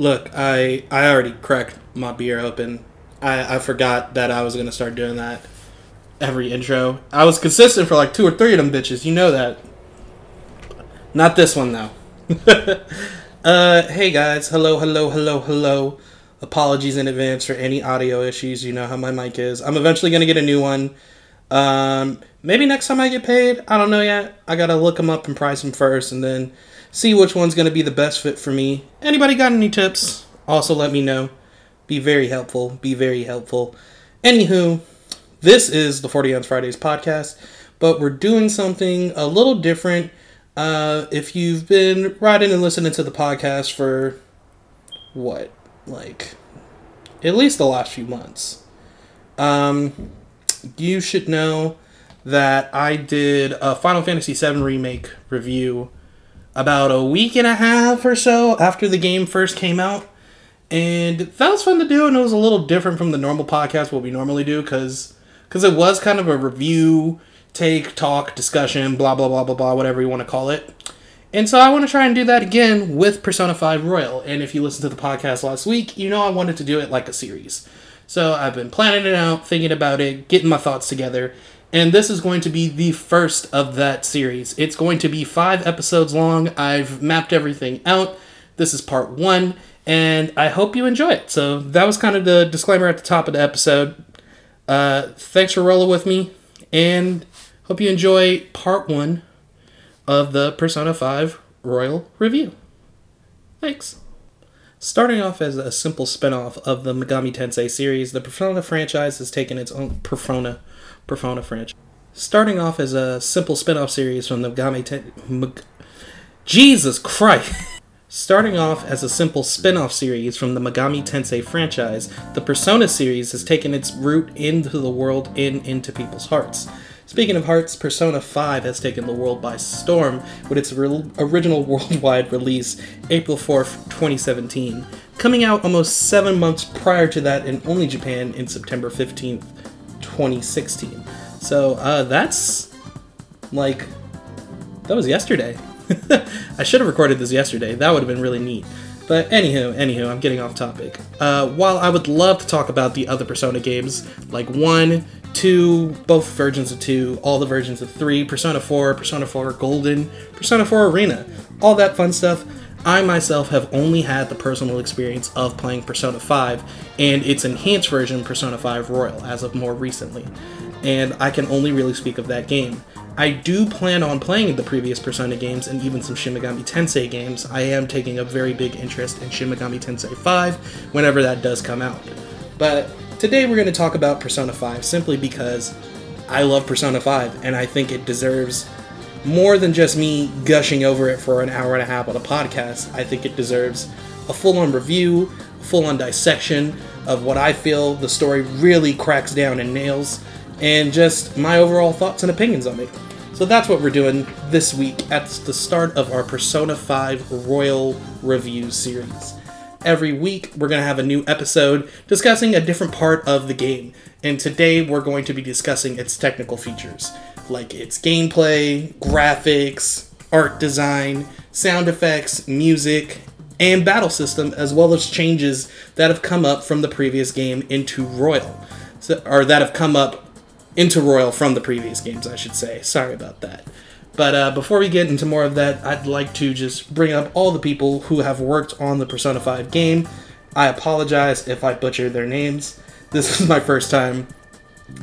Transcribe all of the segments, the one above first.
Look, I already cracked my beer open. I forgot that I was going to start doing that every intro. I was consistent for like 2 or 3 of them bitches. You know that. Not this one, though. Hey, guys. Hello. Apologies in advance for any audio issues. You know how my mic is. I'm eventually going to get a new one. Maybe next time I get paid. I don't know yet. I got to look them up and price them first and then see which one's going to be the best fit for me. Anybody got any tips? Also, let me know. Be very helpful. Anywho, this is the 40 Ounce Fridays podcast, but we're doing something a little different. If you've been riding and listening to the podcast for, at least the last few months, you should know that I did a Final Fantasy VII Remake review about a week and a half or so after the game first came out. And that was fun to do, and it was a little different from the normal podcast, what we normally do, because it was kind of a review, take, talk, discussion, blah, blah, blah, blah, blah, whatever you want to call it. And so I want to try and do that again with Persona 5 Royal. And if you listened to the podcast last week, you know I wanted to do it like a series. So I've been planning it out, thinking about it, getting my thoughts together. And this is going to be the first of that series. It's going to be 5 episodes long. I've mapped everything out. This is part 1. And I hope you enjoy it. So that was kind of the disclaimer at the top of the episode. Thanks for rolling with me. And hope you enjoy part 1 of the Persona 5 Royal review. Thanks. Starting off as a simple spinoff of the Megami Tensei series, the Persona franchise has taken its own Persona franchise. Starting off as a simple spinoff series from the Megami Tensei... Jesus Christ! Starting off as a simple spin-off series from the Megami Tensei franchise, the Persona series has taken its root into the world and into people's hearts. Speaking of hearts, Persona 5 has taken the world by storm with its original worldwide release, April 4th, 2017, coming out almost 7 months prior to that in only Japan in September 15th, 2016. So, that was yesterday. I should have recorded this yesterday. That would have been really neat. But anywho, I'm getting off topic. While I would love to talk about the other Persona games, like 1, 2, both versions of 2, all the versions of 3, Persona 4, Persona 4 Golden, Persona 4 Arena, all that fun stuff, I myself have only had the personal experience of playing Persona 5 and its enhanced version, Persona 5 Royal, as of more recently. And I can only really speak of that game. I do plan on playing the previous Persona games and even some Shin Megami Tensei games. I am taking a very big interest in Shin Megami Tensei 5 whenever that does come out. But today we're going to talk about Persona 5 simply because I love Persona 5 and I think it deserves more than just me gushing over it for an hour and a half on a podcast. I think it deserves a full-on review, a full-on dissection of what I feel the story really cracks down and nails, and just my overall thoughts and opinions on it. So that's what we're doing this week at the start of our Persona 5 Royal Review series. Every week, we're going to have a new episode discussing a different part of the game. And today, we're going to be discussing its technical features, like its gameplay, graphics, art design, sound effects, music, and battle system, as well as changes that have come up from the previous game into Royal. Into Royal from the previous games, I should say. Sorry about that. But before we get into more of that, I'd like to just bring up all the people who have worked on the Persona 5 game. I apologize if I butcher their names. This is my first time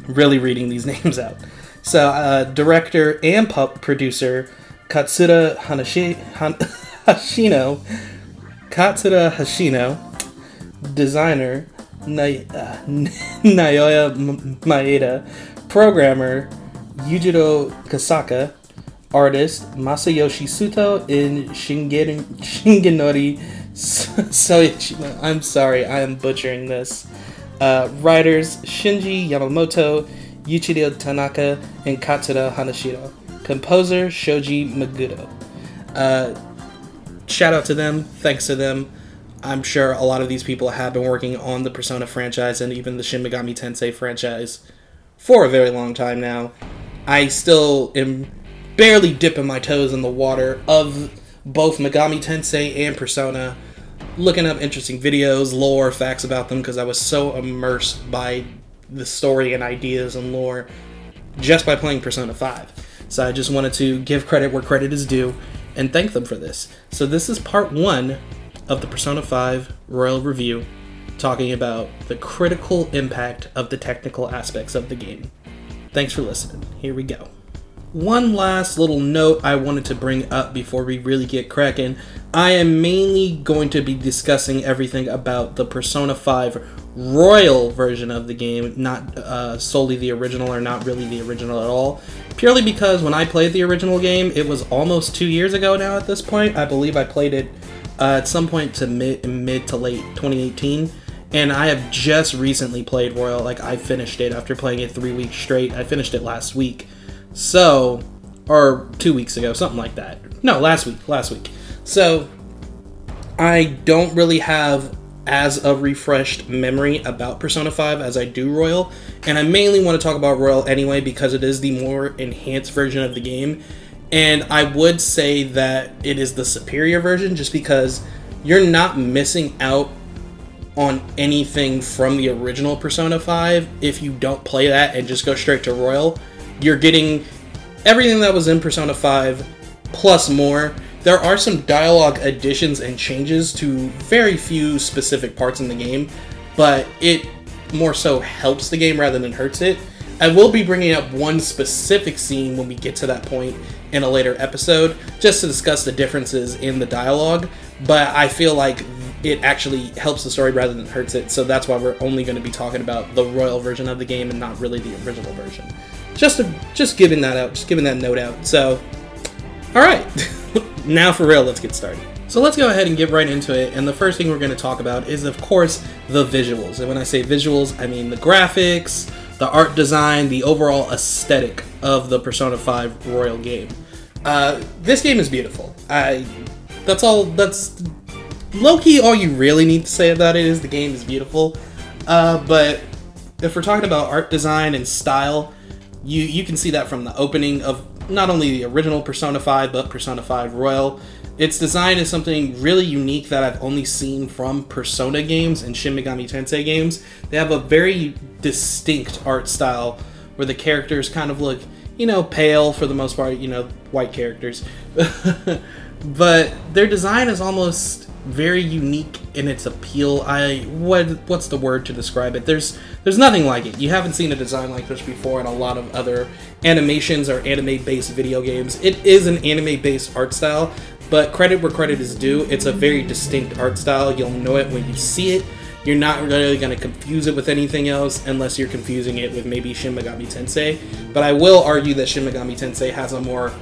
really reading these names out. So, director and producer Katsura Hashino, designer Nayoya Maeda, programmer Yujiro Kasaka, artist Masayoshi Suto, and Shingenori. So, I'm sorry, I am butchering this. Writers Shinji Yamamoto, Yuchiryo Tanaka, and Katsura Hashino. Composer Shoji Meguro. Shout out to them. Thanks to them. I'm sure a lot of these people have been working on the Persona franchise and even the Shin Megami Tensei franchise for a very long time now. I still am barely dipping my toes in the water of both Megami Tensei and Persona. looking up interesting videos, lore, facts about them, because I was so immersed by the story and ideas and lore just by playing Persona 5. So I just wanted to give credit where credit is due and thank them for this. So this is part one of the Persona 5 Royal Review, talking about the critical impact of the technical aspects of the game. Thanks for listening. Here we go. One last little note I wanted to bring up before we really get cracking. I am mainly going to be discussing everything about the Persona 5 Royal version of the game, not solely the original, or not really the original at all, purely because when I played the original game, it was almost 2 years ago now at this point. I believe I played it at some point to mid to late 2018, and I have just recently played Royal. Like, I finished it after playing it 3 weeks straight. I finished it last week. So, or 2 weeks ago, something like that. No, last week. So, I don't really have as a refreshed memory about Persona 5 as I do Royal, and I mainly want to talk about Royal anyway because it is the more enhanced version of the game, and I would say that it is the superior version just because you're not missing out on anything from the original Persona 5 if you don't play that and just go straight to Royal. You're getting everything that was in Persona 5, plus more. There are some dialogue additions and changes to very few specific parts in the game, but it more so helps the game rather than hurts it. I will be bringing up one specific scene when we get to that point in a later episode, just to discuss the differences in the dialogue, but I feel like it actually helps the story rather than hurts it, so that's why we're only going to be talking about the Royal version of the game and not really the original version. Just giving that note out. So, all right, now for real, let's get started. So let's go ahead and get right into it. And the first thing we're going to talk about is, of course, the visuals. And when I say visuals, I mean the graphics, the art design, the overall aesthetic of the Persona 5 Royal game. This game is beautiful. That's low-key all you really need to say about it is the game is beautiful. But if we're talking about art design and style, You can see that from the opening of not only the original Persona 5, but Persona 5 Royal. Its design is something really unique that I've only seen from Persona games and Shin Megami Tensei games. They have a very distinct art style where the characters kind of look, pale for the most part, white characters. But their design is almost very unique in its appeal. What's the word to describe it? There's nothing like it. You haven't seen a design like this before in a lot of other animations or anime-based video games. It is an anime-based art style, but credit where credit is due. It's a very distinct art style. You'll know it when you see it. You're not really going to confuse it with anything else unless you're confusing it with maybe Shin Megami Tensei. But I will argue that Shin Megami Tensei has a more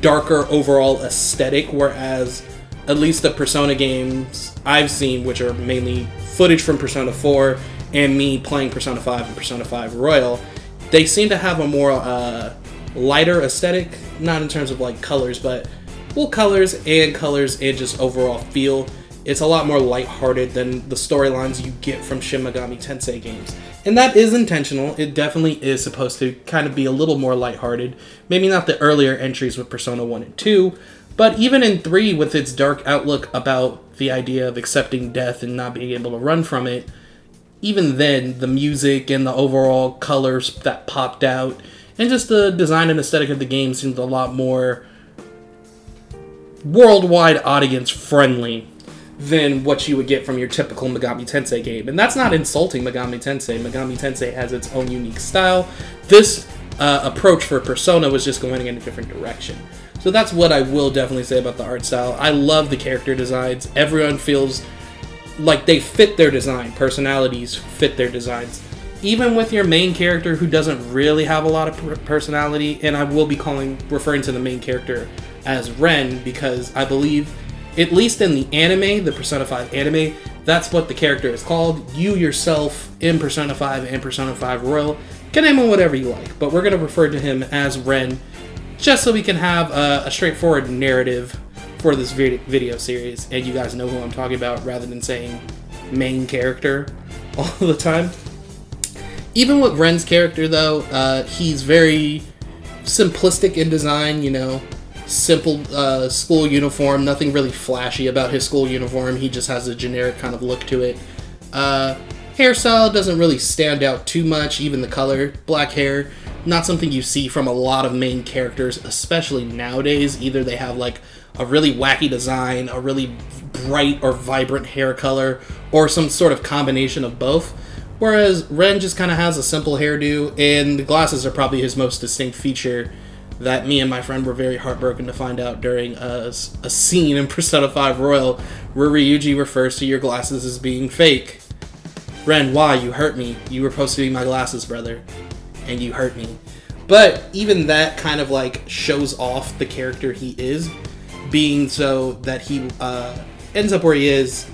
darker overall aesthetic, whereas at least the Persona games I've seen, which are mainly footage from Persona 4 and me playing Persona 5 and Persona 5 Royal, they seem to have a more lighter aesthetic, not in terms of like colors, but colors and just overall feel. It's a lot more lighthearted than the storylines you get from Shin Megami Tensei games. And that is intentional. It definitely is supposed to kind of be a little more lighthearted. Maybe not the earlier entries with Persona 1 and 2, but even in 3, with its dark outlook about the idea of accepting death and not being able to run from it, even then, the music and the overall colors that popped out, and just the design and aesthetic of the game seemed a lot more worldwide audience friendly than what you would get from your typical Megami Tensei game. And that's not insulting Megami Tensei. Megami Tensei has its own unique style. This approach for Persona was just going in a different direction. So that's what I will definitely say about the art style. I love the character designs. Everyone feels like they fit their design. Personalities fit their designs. Even with your main character who doesn't really have a lot of personality, and I will be referring to the main character as Ren, because I believe, at least in the anime, the Persona 5 anime, that's what the character is called. You yourself in Persona 5 and Persona 5 Royal can name him whatever you like, but we're going to refer to him as Ren, just so we can have a straightforward narrative for this video series, and you guys know who I'm talking about rather than saying main character all the time. Even with Ren's character, though, he's very simplistic in design. simple school uniform, nothing really flashy about his school uniform. He just has a generic kind of look to it. Hairstyle doesn't really stand out too much, even the color. Black hair, not something you see from a lot of main characters, especially nowadays. Either they have like a really wacky design, a really bright or vibrant hair color, or some sort of combination of both. Whereas Ren just kind of has a simple hairdo, and the glasses are probably his most distinct feature that me and my friend were very heartbroken to find out during a scene in Persona 5 Royal where Ryuji refers to your glasses as being fake. "Ren, why? You hurt me. You were supposed to be my glasses, brother. And you hurt me." But even that kind of like shows off the character he is, being so that he ends up where he is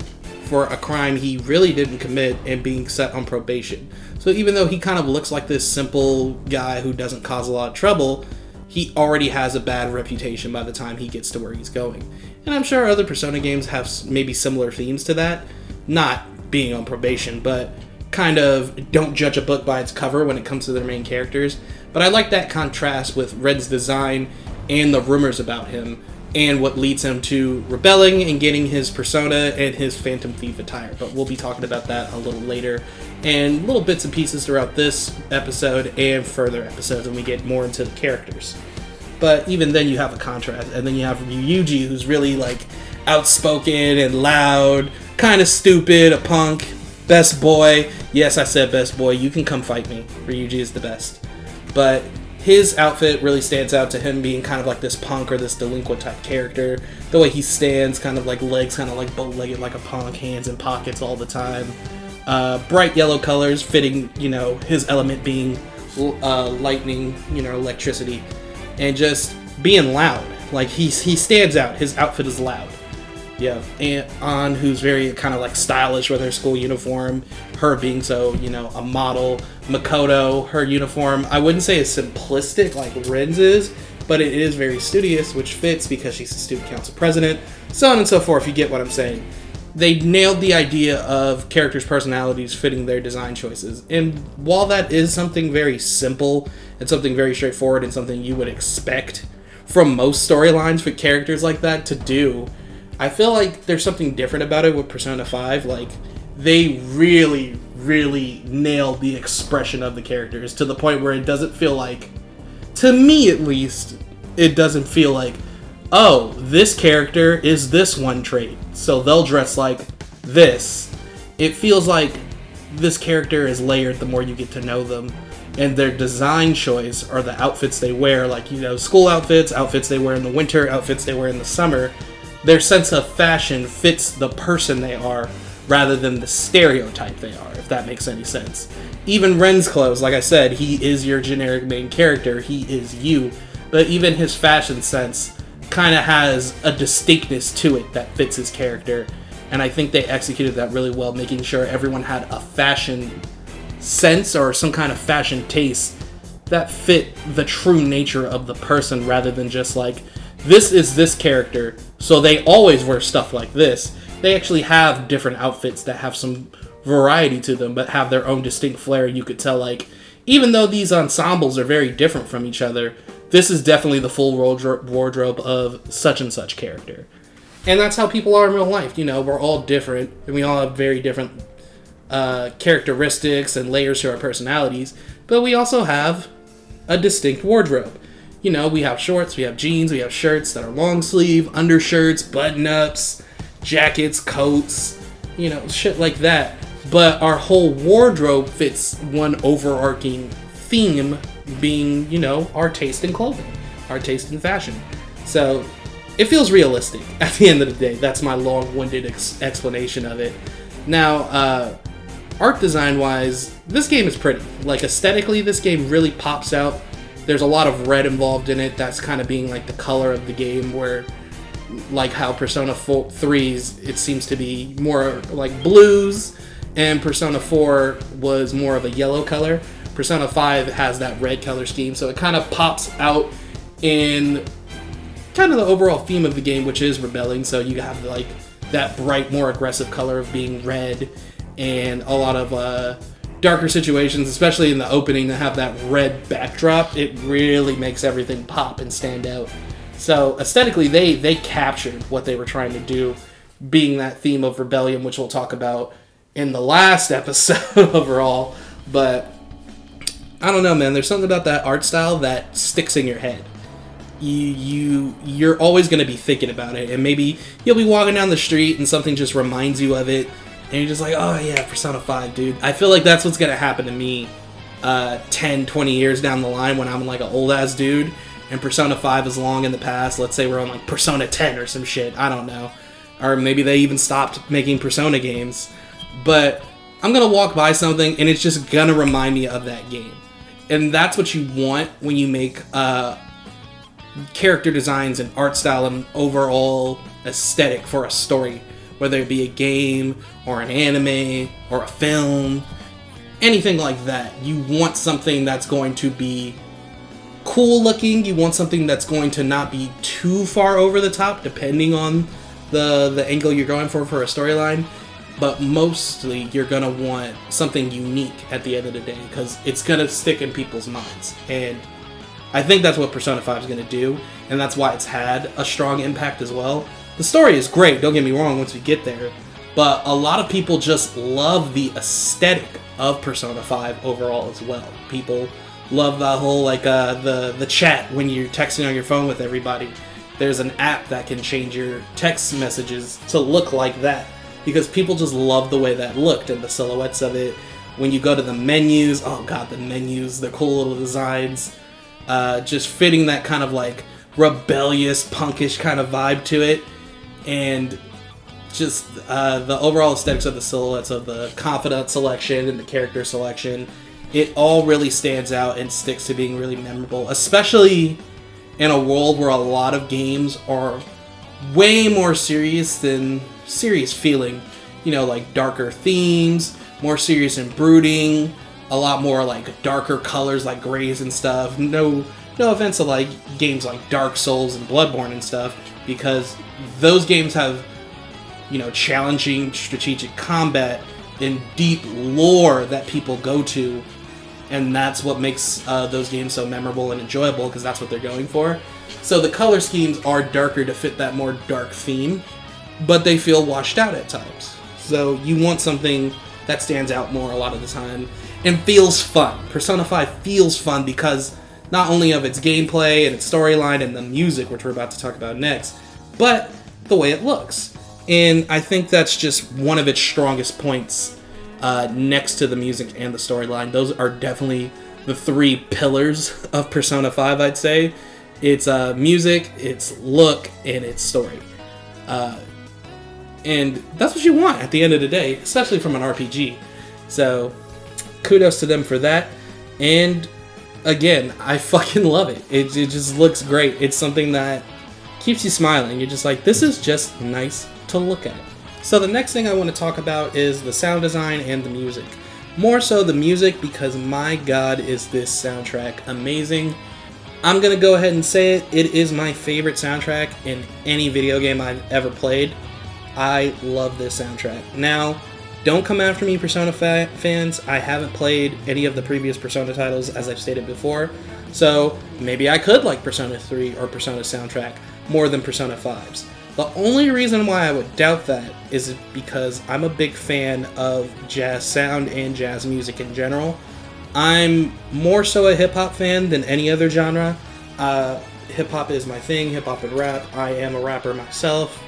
for a crime he really didn't commit and being set on probation. So even though he kind of looks like this simple guy who doesn't cause a lot of trouble, he already has a bad reputation by the time he gets to where he's going. And I'm sure other Persona games have maybe similar themes to that. Not being on probation, but kind of don't judge a book by its cover when it comes to their main characters. But I like that contrast with Ren's design and the rumors about him and what leads him to rebelling and getting his persona and his Phantom Thief attire. But we'll be talking about that a little later, and little bits and pieces throughout this episode and further episodes when we get more into the characters. But even then you have a contrast, and then you have Ryuji, who's really like outspoken and loud, kind of stupid, a punk, best boy. Yes, I said best boy. You can come fight me. Ryuji is the best. But his outfit really stands out to him being kind of like this punk or this delinquent type character. The way he stands, kind of like legs, kind of like bow-legged like a punk, hands in pockets all the time. Bright yellow colors fitting, you know, his element being lightning, you know, electricity. And just being loud. Like, he stands out. His outfit is loud. Yeah. And An, who's very kind of like stylish with her school uniform, her being so, you know, a model. Makoto, her uniform, I wouldn't say is simplistic like Ren's is, but it is very studious, which fits because she's the student council president, so on and so forth. You get what I'm saying. They nailed the idea of characters' personalities fitting their design choices. And while that is something very simple and something very straightforward and something you would expect from most storylines for characters like that to do, I feel like there's something different about it with Persona 5. Like, they really, really nailed the expression of the characters to the point where it doesn't feel like, to me at least, it doesn't feel like, oh, this character is this one trait, so they'll dress like this. It feels like this character is layered the more you get to know them. And their design choice are the outfits they wear, like, you know, school outfits, outfits they wear in the winter, outfits they wear in the summer. Their sense of fashion fits the person they are rather than the stereotype they are, if that makes any sense. Even Ren's clothes, like I said, he is your generic main character. He is you. But even his fashion sense kind of has a distinctness to it that fits his character. And I think they executed that really well, making sure everyone had a fashion sense or some kind of fashion taste that fit the true nature of the person rather than just like, this is this character, so they always wear stuff like this. They actually have different outfits that have some variety to them, but have their own distinct flair. You could tell, like, even though these ensembles are very different from each other, this is definitely the full wardrobe of such and such character. And that's how people are in real life. You know, we're all different, and we all have very different characteristics and layers to our personalities, but we also have a distinct wardrobe. You know, we have shorts, we have jeans, we have shirts that are long sleeve, undershirts, button-ups, jackets, coats, you know, shit like that. But our whole wardrobe fits one overarching theme being, you know, our taste in clothing, our taste in fashion. So it feels realistic at the end of the day. That's my long-winded explanation of it. Now, art design-wise, this game is pretty. Like, aesthetically, this game really pops out. There's a lot of red involved in it. That's kind of being like the color of the game, where like how Persona 3's, it seems to be more like blues, and Persona 4 was more of a yellow color. Persona 5 has that red color scheme, so it kind of pops out in kind of the overall theme of the game, which is rebelling. So you have like that bright, more aggressive color of being red, and a lot of darker situations, especially in the opening, that have that red backdrop. It really makes everything pop and stand out. So aesthetically, they captured what they were trying to do, being that theme of rebellion, which we'll talk about in the last episode overall. But I don't know, man. There's something about that art style that sticks in your head. You're always going to be thinking about it, and maybe you'll be walking down the street and something just reminds you of it, and you're just like, oh yeah, Persona 5, dude. I feel like that's what's going to happen to me 10, 20 years down the line when I'm like an old-ass dude, and Persona 5 is long in the past. Let's say we're on like Persona 10 or some shit. I don't know. Or maybe they even stopped making Persona games. But I'm going to walk by something, and it's just going to remind me of that game. And that's what you want when you make character designs and art style and overall aesthetic for a story, whether it be a game or an anime or a film, anything like that. You want something that's going to be cool looking. You want something that's going to not be too far over the top, depending on the angle you're going for a storyline. But mostly, you're going to want something unique at the end of the day, because it's going to stick in people's minds. And I think that's what Persona 5 is going to do, and that's why it's had a strong impact as well. The story is great, don't get me wrong, once we get there. But a lot of people just love the aesthetic of Persona 5 overall as well. People love that whole, like, the chat when you're texting on your phone with everybody. There's an app that can change your text messages to look like that, because people just love the way that looked and the silhouettes of it. When you go to the menus, oh god, the menus, the cool little designs, just fitting that kind of like rebellious, punkish kind of vibe to it, and just the overall aesthetics of the silhouettes, of the confidant selection and the character selection, it all really stands out and sticks to being really memorable, especially in a world where a lot of games are way more serious than serious feeling, you know, like darker themes, more serious and brooding, a lot more like darker colors like grays and stuff. No offense to like games like Dark Souls and Bloodborne and stuff, because those games have, you know, challenging strategic combat and deep lore that people go to, and that's what makes those games so memorable and enjoyable, because that's what they're going for. So the color schemes are darker to fit that more dark theme, but they feel washed out at times. So you want something that stands out more a lot of the time and feels fun. Persona 5 feels fun because not only of its gameplay and its storyline and the music, which we're about to talk about next, but the way it looks. And I think that's just one of its strongest points next to the music and the storyline. Those are definitely the three pillars of Persona 5, I'd say. It's music, its look, and its story. And that's what you want at the end of the day, especially from an RPG. So, kudos to them for that. And, again, I fucking love it. It just looks great. It's something that keeps you smiling. You're just like, this is just nice to look at. So the next thing I want to talk about is the sound design and the music. More so the music, because my god is this soundtrack amazing. I'm going to go ahead and say it. It is my favorite soundtrack in any video game I've ever played. I love this soundtrack. Now, don't come after me, Persona fans. I haven't played any of the previous Persona titles, as I've stated before. So, maybe I could like Persona 3 or Persona soundtrack more than Persona 5's. The only reason why I would doubt that is because I'm a big fan of jazz sound and jazz music in general. I'm more so a hip-hop fan than any other genre. Hip-hop is my thing, hip-hop and rap. I am a rapper myself.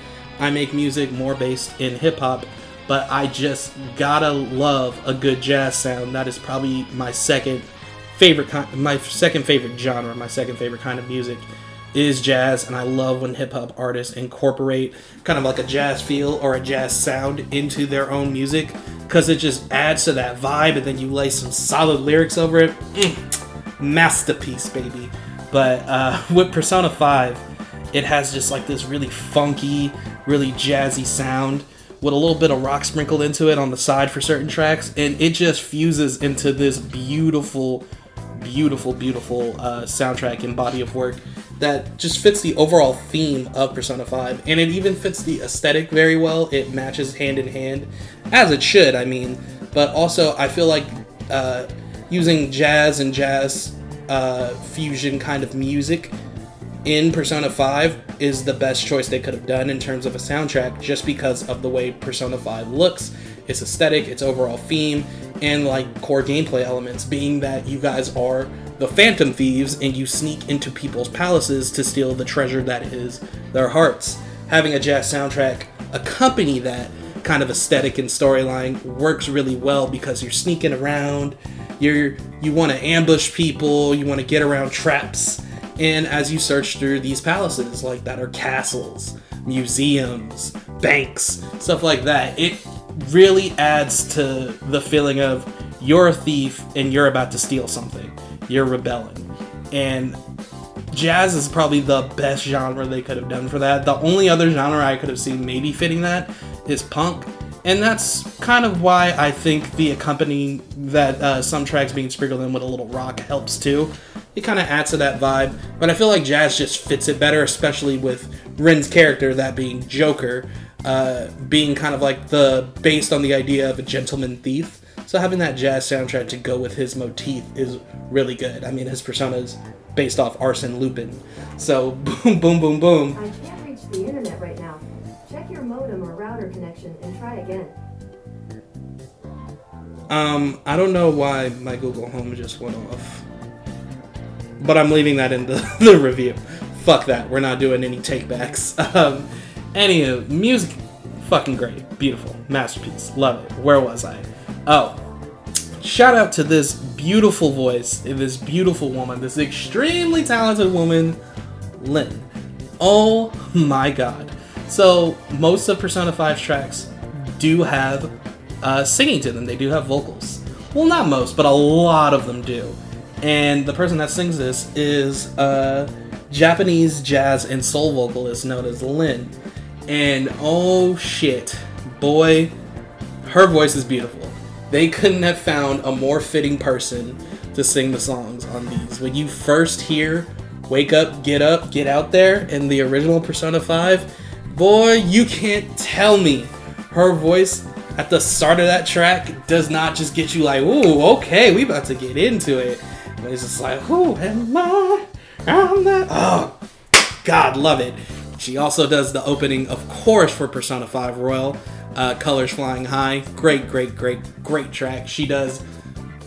I make music more based in hip-hop, but I just gotta love a good jazz sound. That is probably my second favorite genre, my second favorite kind of music is jazz, and I love when hip-hop artists incorporate kind of like a jazz feel or a jazz sound into their own music, because it just adds to that vibe, and then you lay some solid lyrics over it. Masterpiece, baby. But with Persona 5, it has just like this really funky, really jazzy sound with a little bit of rock sprinkled into it on the side for certain tracks, and it just fuses into this beautiful, beautiful, beautiful soundtrack and body of work that just fits the overall theme of Persona 5, and it even fits the aesthetic very well. It matches hand in hand, as it should, I mean, but also I feel like using jazz and jazz fusion kind of music in Persona 5 is the best choice they could have done in terms of a soundtrack, just because of the way Persona 5 looks, its aesthetic, its overall theme, and like core gameplay elements, being that you guys are the Phantom Thieves and you sneak into people's palaces to steal the treasure that is their hearts. Having a jazz soundtrack accompany that kind of aesthetic and storyline works really well, because you're sneaking around, you want to ambush people, you want to get around traps, and as you search through these palaces, like, that are castles, museums, banks, stuff like that, it really adds to the feeling of you're a thief and you're about to steal something, you're rebelling. And jazz is probably the best genre they could have done for that. The only other genre I could have seen maybe fitting that is punk, and that's kind of why I think the accompanying that some tracks being sprinkled in with a little rock helps too. It kind of adds to that vibe, but I feel like jazz just fits it better, especially with Ren's character, that being Joker, being kind of like based on the idea of a gentleman thief. So having that jazz soundtrack to go with his motif is really good. I mean, his persona is based off Arsene Lupin. So boom, boom, boom, boom. I can't reach the internet right now. Check your modem or router connection and try again. I don't know why my Google Home just went off, but I'm leaving that in the review. Fuck that. We're not doing any takebacks. Anywho, music, fucking great. Beautiful. Masterpiece. Love it. Where was I? Oh, shout out to this beautiful voice, this beautiful woman, this extremely talented woman, Lynn. Oh my god. So most of Persona 5's tracks do have singing to them. They do have vocals. Well, not most, but a lot of them do. And the person that sings this is a Japanese jazz and soul vocalist known as Lynn. And oh shit, boy, her voice is beautiful. They couldn't have found a more fitting person to sing the songs on these. When you first hear Wake Up, Get Out There in the original Persona 5, boy, you can't tell me her voice at the start of that track does not just get you like, ooh, okay, we about to get into it. But it's just like, who am I? I'm that. Oh, God, love it. She also does the opening, of course, for Persona 5 Royal. Colors Flying High, great track. She does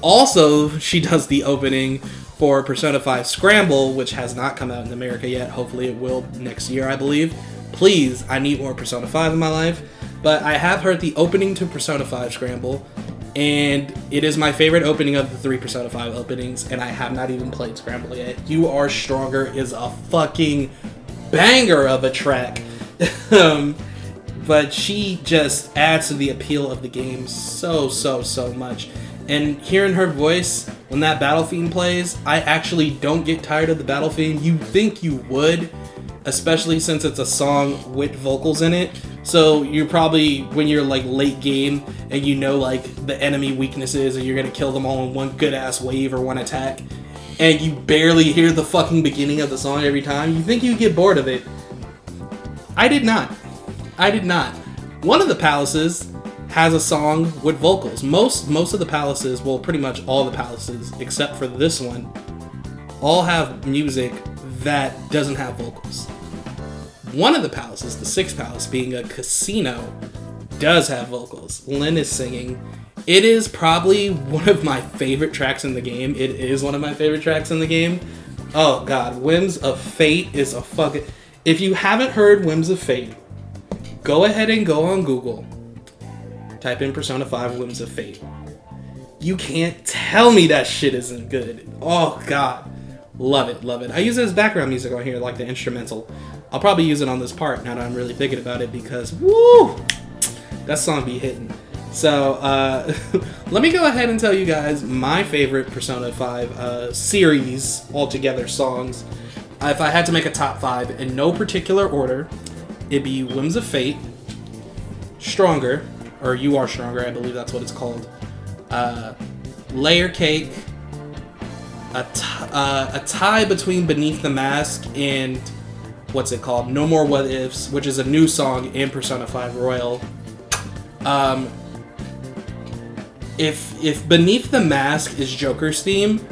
the opening for Persona 5 Scramble, which has not come out in America yet. Hopefully it will next year, I believe. Please, I need more Persona 5 in my life. But I have heard the opening to Persona 5 Scramble, and it is my favorite opening of the three Persona 5 openings, and I have not even played Scramble yet. You Are Stronger is a fucking banger of a track. But she just adds to the appeal of the game so much. And hearing her voice when that battle theme plays, I actually don't get tired of the battle theme. You think you would, especially since it's a song with vocals in it. So you're probably, when you're like late game and you know like the enemy weaknesses and you're gonna kill them all in one good ass wave or one attack, and you barely hear the fucking beginning of the song every time, you think you get bored of it. I did not. One of the palaces has a song with vocals. Most of the palaces, well, pretty much all the palaces, except for this one, all have music that doesn't have vocals. One of the palaces, the sixth palace, being a casino, does have vocals. Lynn is singing. It is probably one of my favorite tracks in the game. Oh, God. Whims of Fate is a fucking... If you haven't heard Whims of Fate, go ahead and go on Google, type in Persona 5 Whims of Fate. You can't tell me that shit isn't good. Oh God, love it. I use it as background music on here, like the instrumental. I'll probably use it on this part now that I'm really thinking about it, because woo, that song be hitting. So let me go ahead and tell you guys my favorite Persona 5 series altogether songs. If I had to make a top 5 in no particular order, it'd be Whims of Fate, Stronger, or You Are Stronger, I believe that's what it's called, Layer Cake, a tie between Beneath the Mask and, what's it called, No More What Ifs, which is a new song in Persona 5 Royal. If Beneath the Mask is Joker's theme,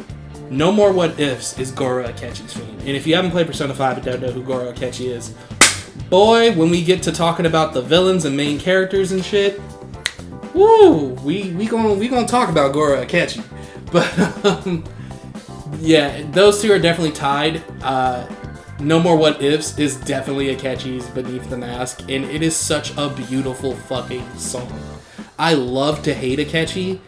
No More What Ifs is Goro Akechi's theme. And if you haven't played Persona 5 and don't know who Goro Akechi is, boy, when we get to talking about the villains and main characters and shit, woo, we gonna talk about Goro Akechi. But, yeah, those two are definitely tied. No More What Ifs is definitely Akechi's Beneath the Mask, and it is such a beautiful fucking song. I love to hate Akechi,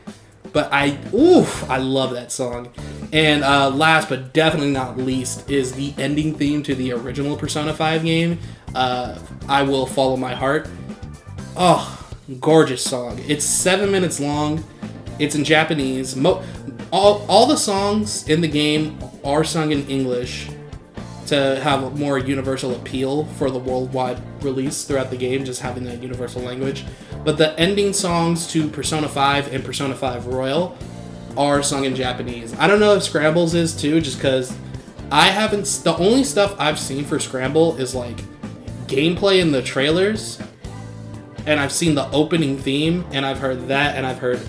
but I love that song. And last but definitely not least is the ending theme to the original Persona 5 game, I Will Follow My Heart. Oh, gorgeous song. It's 7 minutes long. It's in Japanese. All the songs in the game are sung in English to have a more universal appeal for the worldwide release throughout the game, just having that universal language. But the ending songs to Persona 5 and Persona 5 Royal are sung in Japanese. I don't know if Scramble's is too, just because I haven't... The only stuff I've seen for Scramble is, like, gameplay in the trailers, and I've seen the opening theme, and I've heard that, and I've heard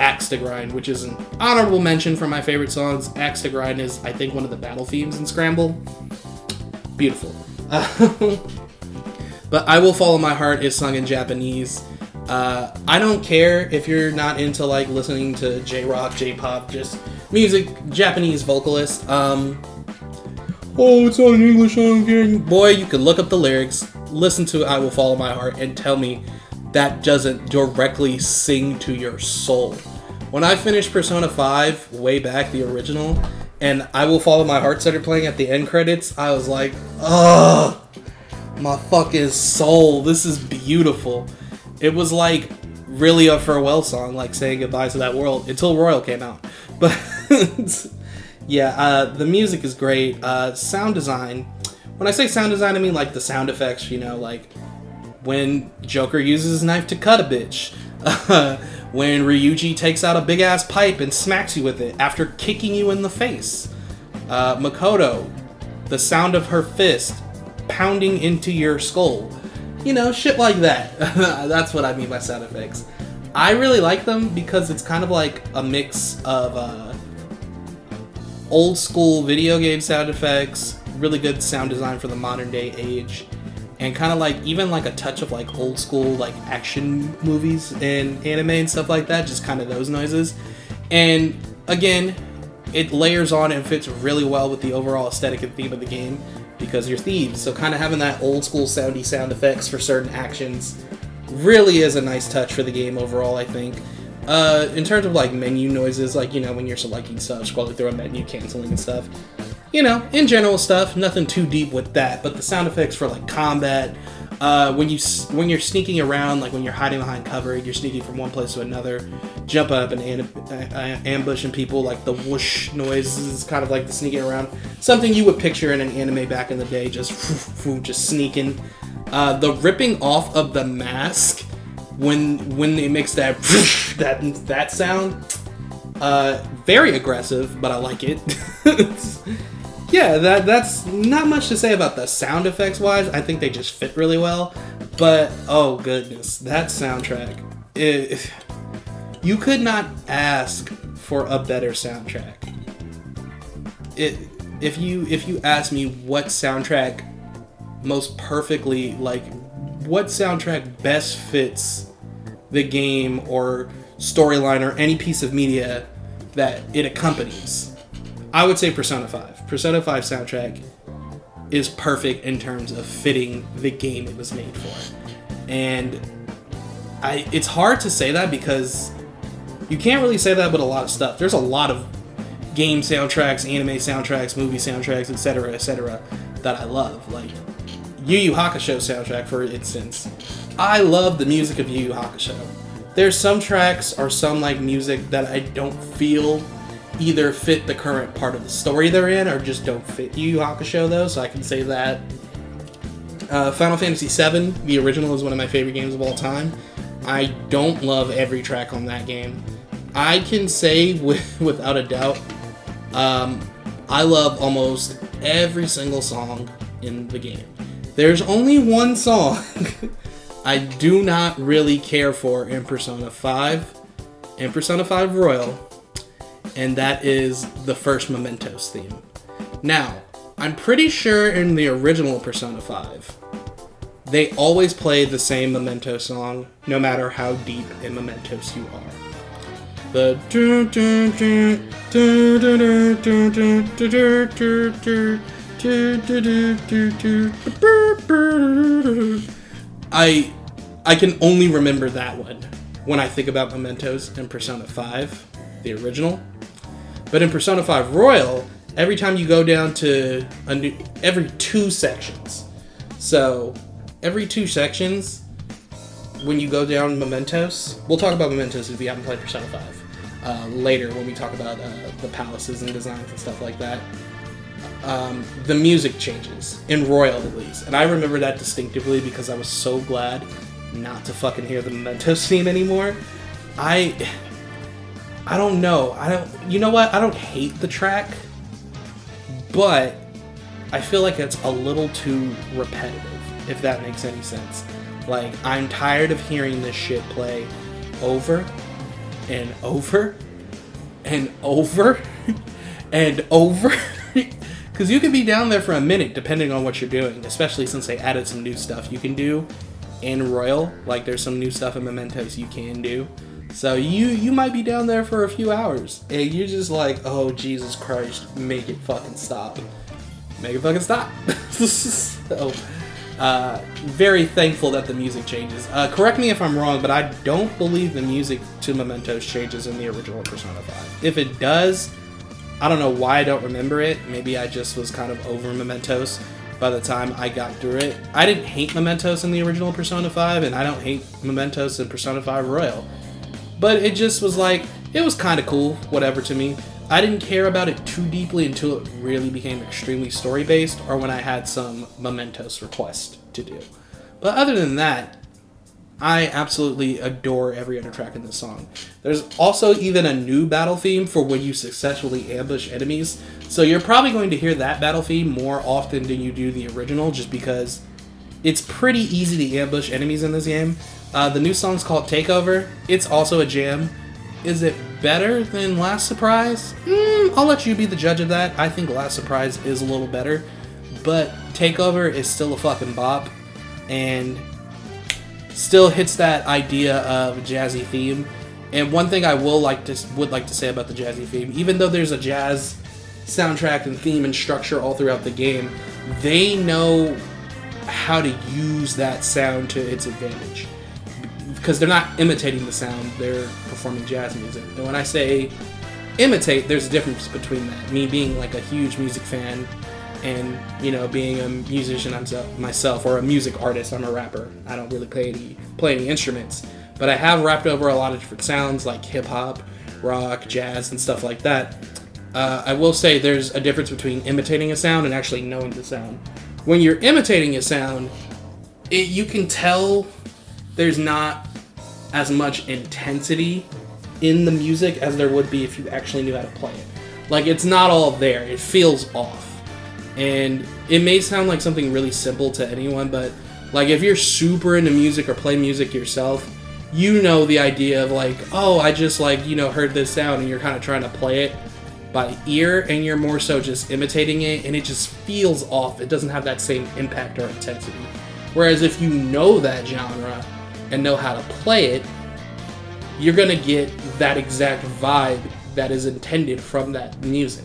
Axe to Grind, which is an honorable mention for my favorite songs. Axe to Grind is, I think, one of the battle themes in Scramble. Beautiful. But I Will Follow My Heart is sung in Japanese. I don't care if you're not into, like, listening to J-rock, J-pop, just music, Japanese vocalist. It's not in English, I don't care. Boy, you can look up the lyrics, listen to I Will Follow My Heart, and tell me that doesn't directly sing to your soul. When I finished Persona 5 way back, the original, and I Will Follow My Heart started playing at the end credits, I was like, ugh, my fucking soul, this is beautiful. It was like really a farewell song, like saying goodbye to that world, until Royal came out. But yeah, the music is great. Sound design. When I say sound design, I mean like the sound effects, you know, like when Joker uses his knife to cut a bitch. When Ryuji takes out a big ass pipe and smacks you with it after kicking you in the face. Makoto, the sound of her fist pounding into your skull. You know, shit like that. That's what I mean by sound effects. I really like them because it's kind of like a mix of old school video game sound effects, really good sound design for the modern day age, and kind of like even like a touch of like old school like action movies and anime and stuff like that, just kind of those noises. And again, it layers on and fits really well with the overall aesthetic and theme of the game because you're thieves, so kind of having that old school soundy sound effects for certain actions really is a nice touch for the game overall, I think. In terms of like menu noises, like, you know, when you're selecting stuff, scrolling through a menu, canceling and stuff, you know, in general stuff, nothing too deep with that. But the sound effects for like combat, when you're sneaking around, like when you're hiding behind cover, you're sneaking from one place to another, jump up and ambushing people, like the whoosh noise is kind of like the sneaking around, something you would picture in an anime back in the day, just sneaking. The ripping off of the mask when it makes that that sound, very aggressive, but I like it. Yeah, that's not much to say about the sound effects wise. I think they just fit really well. But oh goodness, that soundtrack! You could not ask for a better soundtrack. If you ask me what soundtrack most perfectly, like what soundtrack best fits the game or storyline or any piece of media that it accompanies, I would say Persona 5. Persona 5 soundtrack is perfect in terms of fitting the game it was made for. And it's hard to say that because you can't really say that with a lot of stuff. There's a lot of game soundtracks, anime soundtracks, movie soundtracks, etc., that I love. Like Yu Yu Hakusho soundtrack, for instance. I love the music of Yu Yu Hakusho. There's some tracks or some like music that I don't feel either fit the current part of the story they're in or just don't fit Yu Yu Hakusho though, so I can say that. Final Fantasy VII, the original, is one of my favorite games of all time. I don't love every track on that game. I can say without a doubt, I love almost every single song in the game. There's only one song I do not really care for in Persona 5 and Persona 5 Royal, and that is the first Mementos theme. Now, I'm pretty sure in the original Persona 5, they always play the same Memento song, no matter how deep in Mementos you are. The I can only remember that one when I think about Mementos in Persona 5, the original. But in Persona 5 Royal, every time you go down to every two sections. So every two sections, when you go down Mementos, we'll talk about Mementos if you haven't played Persona 5 later when we talk about the palaces and designs and stuff like that. The music changes, in Royal at least. And I remember that distinctively because I was so glad not to fucking hear the Mementos theme anymore. I don't know. You know what? I don't hate the track, but I feel like it's a little too repetitive, if that makes any sense. Like, I'm tired of hearing this shit play over and over and over and over. Because you could be down there for a minute, depending on what you're doing, especially since they added some new stuff you can do in Royal. Like, there's some new stuff in Mementos you can do. So you might be down there for a few hours, and you're just like, oh, Jesus Christ, make it fucking stop. Make it fucking stop. So, very thankful that the music changes. Correct me if I'm wrong, but I don't believe the music to Mementos changes in the original Persona 5. If it does, I don't know why I don't remember it. Maybe I just was kind of over Mementos by the time I got through it. I didn't hate Mementos in the original Persona 5, and I don't hate Mementos in Persona 5 Royal. But it just was like, it was kind of cool, whatever to me. I didn't care about it too deeply until it really became extremely story-based or when I had some Mementos request to do. But other than that, I absolutely adore every other track in this song. There's also even a new battle theme for when you successfully ambush enemies. So you're probably going to hear that battle theme more often than you do the original just because it's pretty easy to ambush enemies in this game. The new song's called Takeover. It's also a jam. Is it better than Last Surprise? I'll let you be the judge of that. I think Last Surprise is a little better, but Takeover is still a fucking bop and still hits that idea of jazzy theme. And one thing I would like to say about the jazzy theme, even though there's a jazz soundtrack and theme and structure all throughout the game, they know how to use that sound to its advantage. Because they're not imitating the sound, they're performing jazz music. And when I say imitate, there's a difference between that. Me being like a huge music fan and, you know, being a musician myself or a music artist, I'm a rapper. I don't really play any instruments. But I have rapped over a lot of different sounds like hip-hop, rock, jazz, and stuff like that. I will say there's a difference between imitating a sound and actually knowing the sound. When you're imitating a sound, you can tell there's not as much intensity in the music as there would be if you actually knew how to play it. Like, it's not all there. It feels off. And it may sound like something really simple to anyone, but like if you're super into music or play music yourself, you know the idea of like, oh, I just like, you know, heard this sound, and you're kind of trying to play it by ear, and you're more so just imitating it, and it just feels off. It doesn't have that same impact or intensity. Whereas if you know that genre and know how to play it, you're going to get that exact vibe that is intended from that music.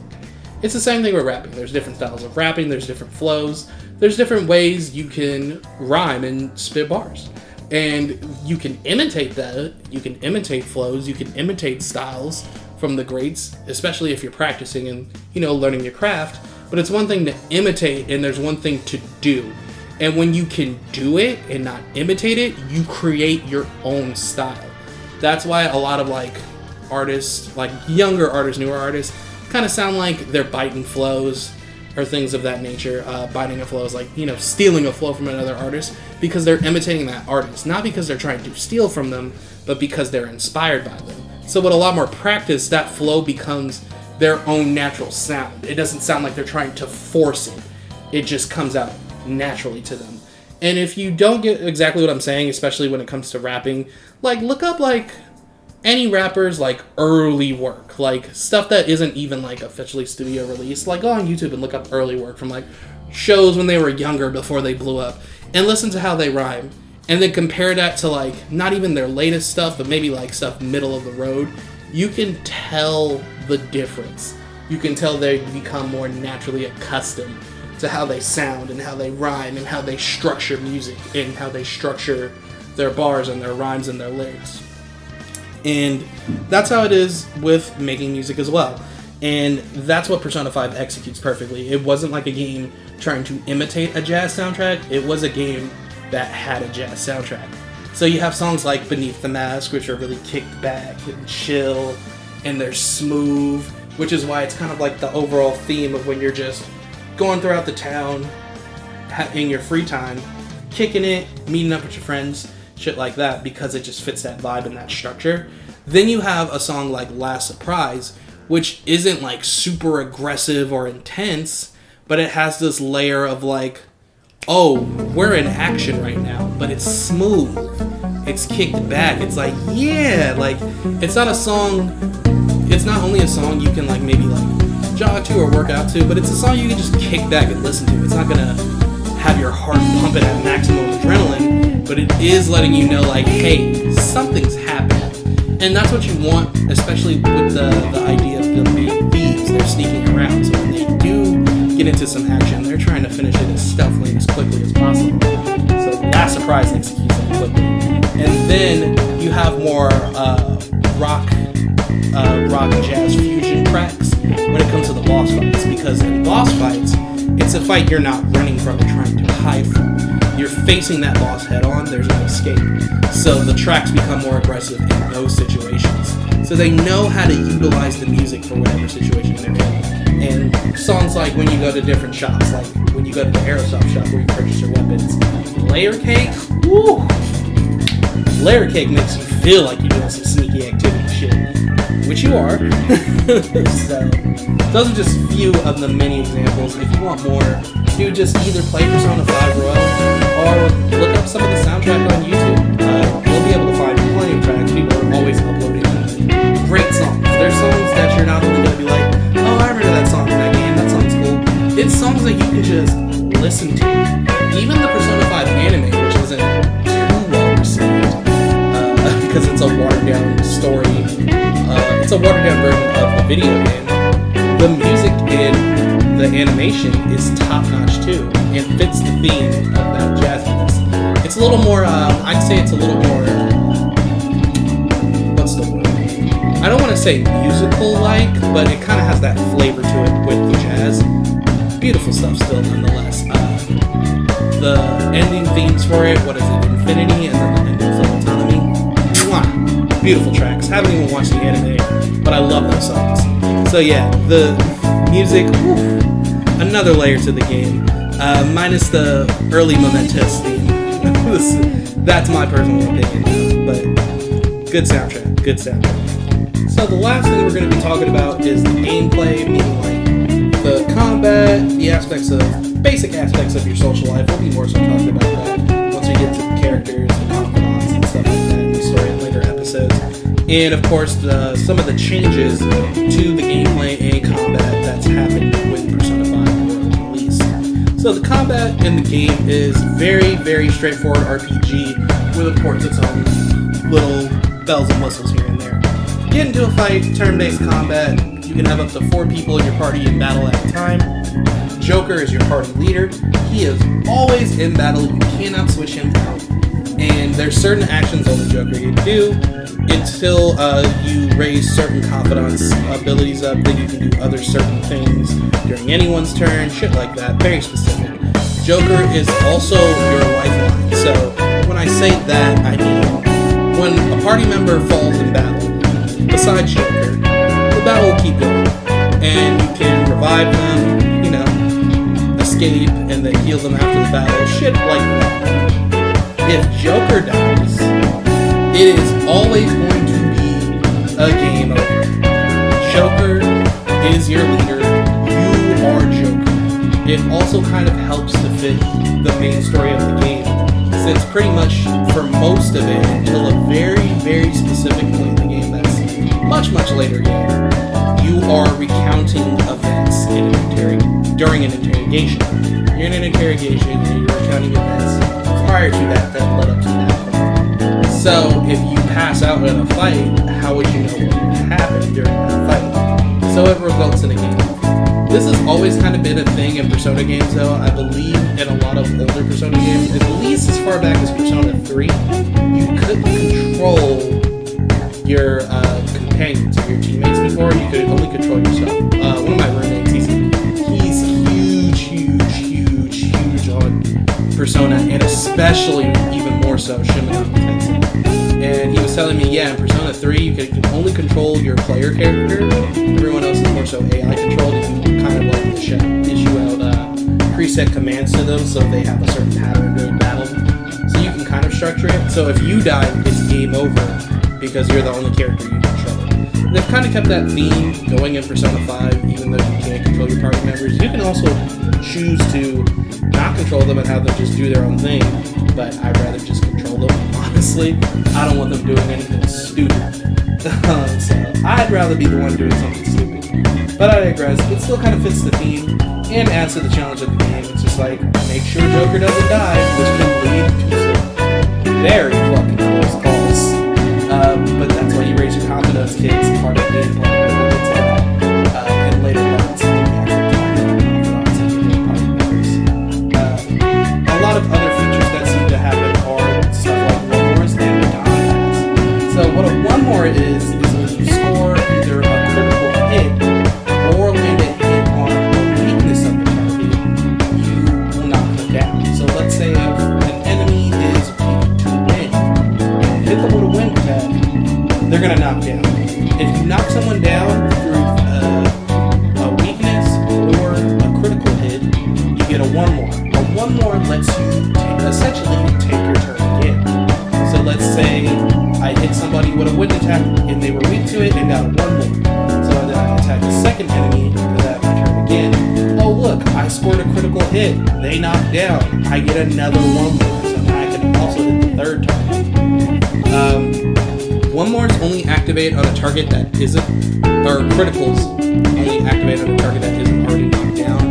It's the same thing with rapping. There's different styles of rapping, there's different flows, there's different ways you can rhyme and spit bars. And you can imitate that, you can imitate flows, you can imitate styles from the greats, especially if you're practicing and, you know, learning your craft. But it's one thing to imitate and there's one thing to do. And when you can do it and not imitate it, you create your own style. That's why a lot of like artists, like younger artists, newer artists, kind of sound like they're biting flows or things of that nature. Biting a flow is like, you know, stealing a flow from another artist because they're imitating that artist. Not because they're trying to steal from them, but because they're inspired by them. So with a lot more practice, that flow becomes their own natural sound. It doesn't sound like they're trying to force it. It just comes out naturally to them. And if you don't get exactly what I'm saying, especially when it comes to rapping, like look up like any rapper's, like, early work. Like, stuff that isn't even, like, officially studio released. Like, go on YouTube and look up early work from, like, shows when they were younger before they blew up. And listen to how they rhyme. And then compare that to, like, not even their latest stuff, but maybe, like, stuff middle of the road. You can tell the difference. You can tell they become more naturally accustomed to how they sound and how they rhyme and how they structure music and how they structure their bars and their rhymes and their lyrics. And that's how it is with making music as well. And that's what Persona 5 executes perfectly. It wasn't like a game trying to imitate a jazz soundtrack. It was a game that had a jazz soundtrack. So you have songs like Beneath the Mask, which are really kicked back and chill, and they're smooth, which is why it's kind of like the overall theme of when you're just going throughout the town in your free time, kicking it, meeting up with your friends, shit like that, because it just fits that vibe and that structure. Then you have a song like Last Surprise, which isn't like super aggressive or intense, but it has this layer of like, oh, we're in action right now, but it's smooth, it's kicked back, it's like, yeah, like, it's not a song, it's not only a song you can like maybe like jog to or work out to, but it's a song you can just kick back and listen to. It's not gonna have your heart pumping at maximum adrenaline, but it is letting you know like, hey, something's happening. And that's what you want, especially with the idea of the big thieves. They're sneaking around, so when they do get into some action, they're trying to finish it as stealthily and as quickly as possible. So Last Surprise executes that quickly. And then you have more rock jazz fusion tracks when it comes to the boss fights, because in boss fights, it's a fight you're not running from or trying to hide from. You're facing that boss head on, there's no escape. So the tracks become more aggressive in those situations. So they know how to utilize the music for whatever situation they're in. And songs like when you go to different shops, like when you go to the aerosoft shop where you purchase your weapons, Layer Cake, woo! Layer Cake makes you feel like you're doing some sneaky activity shit, which you are. So those are just a few of the many examples. If you want more, you just either play Persona 5 Royal, or look up some of the soundtrack on YouTube. You'll be able to find plenty of tracks. People are always uploading great songs. There's songs that you're not only going to be like, oh, I remember that song from that game, that song's cool. It's songs that you can just listen to. Even the Persona 5 anime, which isn't too well received, because it's a watered-down story. It's a watered-down version of a video game. The music in the animation is top-notch too. It fits the theme of that jazziness. It's a little more, I'd say it's a little more, what's the word? I don't want to say musical-like, but it kind of has that flavor to it with the jazz. Beautiful stuff still, nonetheless. The ending themes for it, what is it, Infinity, and then the endings of Autonomy. Mwah! Beautiful tracks. Haven't even watched the anime, but I love those songs. So yeah, the music, whew, another layer to the game, minus the early momentous theme. That's my personal opinion, but good soundtrack. So the last thing we're going to be talking about is the gameplay, meaning like the combat, the basic aspects of your social life. We'll be more so talking about that once we get to the characters, the confidants, and stuff like that in the story in later episodes. And of course, some of the changes to the gameplay and combat that's happened with Persona 5 Royal release. So the combat in the game is very, very straightforward RPG with, of course, its own little bells and whistles here and there. Get into a fight, turn-based combat. You can have up to 4 people in your party in battle at a time. Joker is your party leader. He is always in battle. You cannot switch him out. And there's certain actions on the Joker you do until you raise certain confidence abilities up, then you can do other certain things during anyone's turn, shit like that, very specific. Joker is also your lifeline, so when I say that, I mean when a party member falls in battle, besides Joker, the battle will keep going, and you can revive them, you know, escape, and then heal them after the battle, shit like that. If Joker dies, it is always going to be a game over. Joker is your leader. You are Joker. It also kind of helps to fit the main story of the game, since pretty much for most of it, until a very, very specific point in the game that much later game, you are recounting events in an during an interrogation. You're in an interrogation and you're recounting events prior to that that led up to that point. So if you pass out in a fight, how would you know what happened during that fight? So it results in a game. This has always kind of been a thing in Persona games, though. I believe in a lot of older Persona games, at least as far back as Persona 3, you couldn't control your companions or your teammates before. You could only control yourself. One of my roommates, he's huge on Persona, and especially even more so Shin Megami Tensei. And he was telling me, yeah, in Persona 3, you could only control your player character. Everyone else is more so AI controlled, and you kind of like issue out preset commands to them so they have a certain pattern during battle. So you can kind of structure it. So if you die, it's game over, because you're the only character you control. They've kind of kept that theme going in Persona 5, even though you can't control your party members. You can also choose to not control them and have them just do their own thing, but I'd rather just control them. Honestly, I don't want them doing anything stupid. So I'd rather be the one doing something stupid. But I digress. It still kind of fits the theme and adds to the challenge of the game. It's just like, make sure Joker doesn't die, which can lead to some very fucking close calls. But that's why you raise your confidence, kids, part of the game and later levels in the A lot of other features that seem to happen are stuff like one more and die. So what a one more is when you score either a critical hit or land a hit on the weakness of the target, you will knock them down. So let's say an enemy is weak to win, and hit them with a win pad, they're going to knock down. If you knock someone down through a weakness or a critical hit, you get a one more. A one more lets you essentially take your turn again. So let's say I hit somebody with a wind attack and they were weak to it and got a one more. So then I attack the second enemy because I have my turn again. Oh look, I scored a critical hit. They knocked down. I get another one more. So now I can also hit the third target. One more is only activate on a target that isn't, or criticals only activate on a target that isn't already knocked down.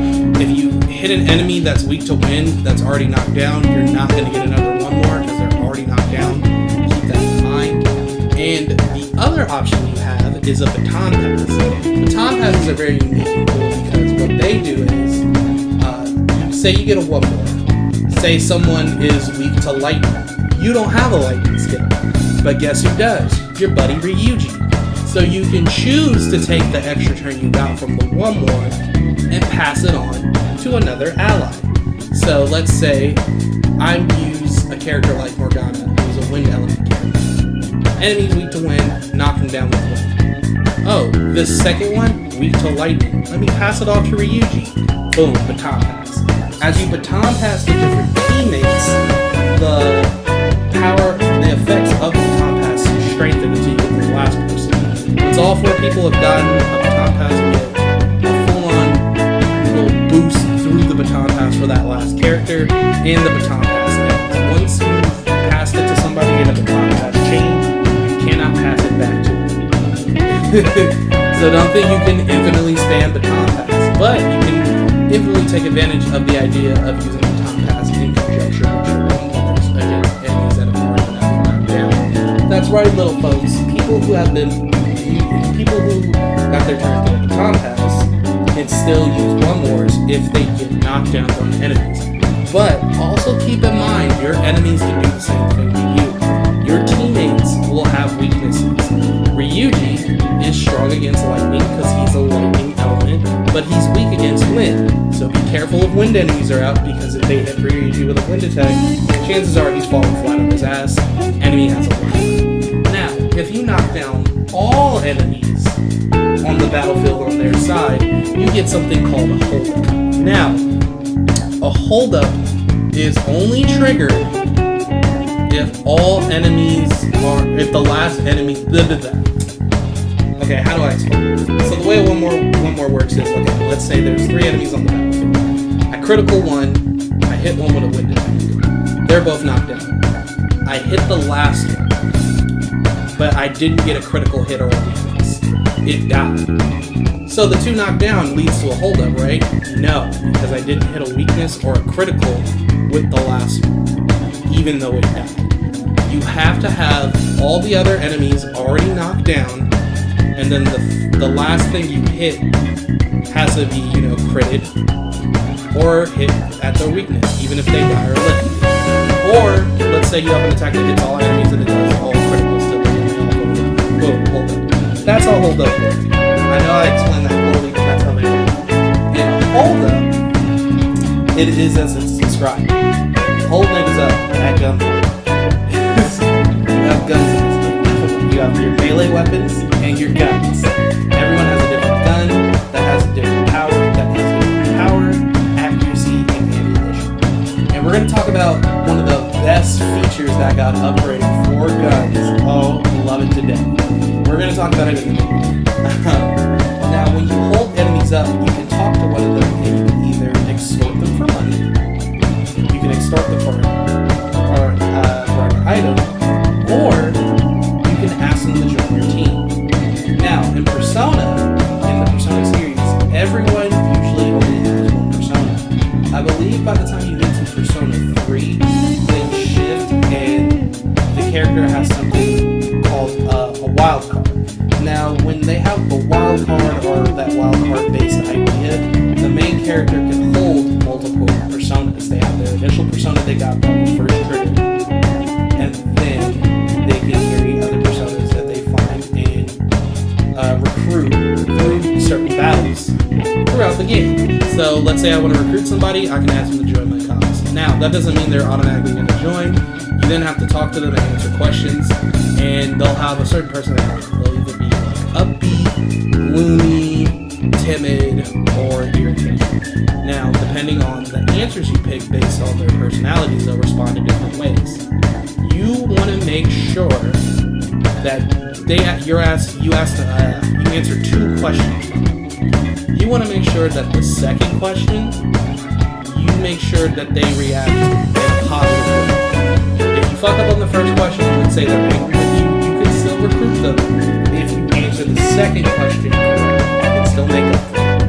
If you hit an enemy that's weak to win, that's already knocked down, you're not going to get another one more because they're already knocked down. Keep that in mind. And the other option you have is a baton pass. Baton passes are very unique and cool because what they do is, say you get a one more. Say someone is weak to lightning. You don't have a lightning skill, but guess who does? Your buddy Ryuji. So you can choose to take the extra turn you got from the one more and pass it on to another ally. So let's say I use a character like Morgana, who's a wind element character. Enemy's weak to wind, knock him down with wind. Oh, this second one, weak to lightning. Let me pass it off to Ryuji. Boom, baton pass. As you baton pass to different teammates, the effects of the baton pass strengthen until you get to the last person. Once all four people have gotten a baton pass, you get a full-on little boost through the baton pass for that last character, and the baton pass ends. Once you've passed it to somebody in a baton pass chain, you cannot pass it back to them. So don't think you can infinitely stay on baton pass, but you can infinitely take advantage of the idea of using baton pass in conjunction with That's right, little folks. People who got their turn through the baton pass can still use one mores if they get knocked down from enemies. But also keep in mind, your enemies can do the same thing to you. Your teammates will have weaknesses. Ryuji is strong against lightning because he's a lightning element, but he's weak against wind. So be careful if wind enemies are out, because if they hit Ryuji with a wind attack, chances are he's falling flat on his ass. Enemy has a wind. If you knock down all enemies on the battlefield on their side, you get something called a holdup. Now, a holdup is only triggered if all enemies are, if the last enemy, Okay, how do I explain this? So the way one more works is, okay, let's say there's three enemies on the battlefield. I critical one, I hit one with a wind attack. They're both knocked down. I hit the last one. but I didn't get a critical hit or a miss. It died. So the two knockdown leads to a holdup, right? No, because I didn't hit a weakness or a critical with the last one, even though it died. You have to have all the other enemies already knocked down, and then the last thing you hit has to be, you know, critted or hit at their weakness, even if they die or live. Or, let's say you have an attack that hits all enemies and it does all criticals to them. Boom, hold up. That's all hold up for. I know I explained that poorly, but that's how they work. And hold up, it is as it's described. Hold niggas up at gunpoint. You have guns. You have your melee weapons and your guns. Everyone has a different gun that has a different power, accuracy, and ammunition. And we're going to talk about one of the best features that got upgraded for guns. Oh, love it today. We're going to talk about it in a minute. Now, when you hold enemies up, you can talk to one of them and you can either extort them for money, you can extort them for an item, or you can ask them to join your team. Now, in Persona, in the Persona series, everyone usually only has one Persona. I believe by the time you get to Persona 3, things shift and the character has something called a wild card. Now, when they have the wild card or that wild card based idea, the main character can hold multiple Personas. They have their initial Persona they got from the first trigger, and then they can carry other personas that they find and recruit through certain battles throughout the game. So let's say I want to recruit somebody, I can ask them to join my cause. Now, that doesn't mean they're automatically going to join. You then have to talk to them and answer questions, and they'll have a certain personality. They'll either be like upbeat, gloomy, timid, or irritating. Now, depending on the answers you pick based on their personalities, they'll respond in different ways. You want to make sure that you answer two questions. You want to make sure that the second question, you make sure that they react in a positive way. If you fuck up on the first question and say they're angry with you, you can still recruit them. If you answer the second question, you can still make up for them.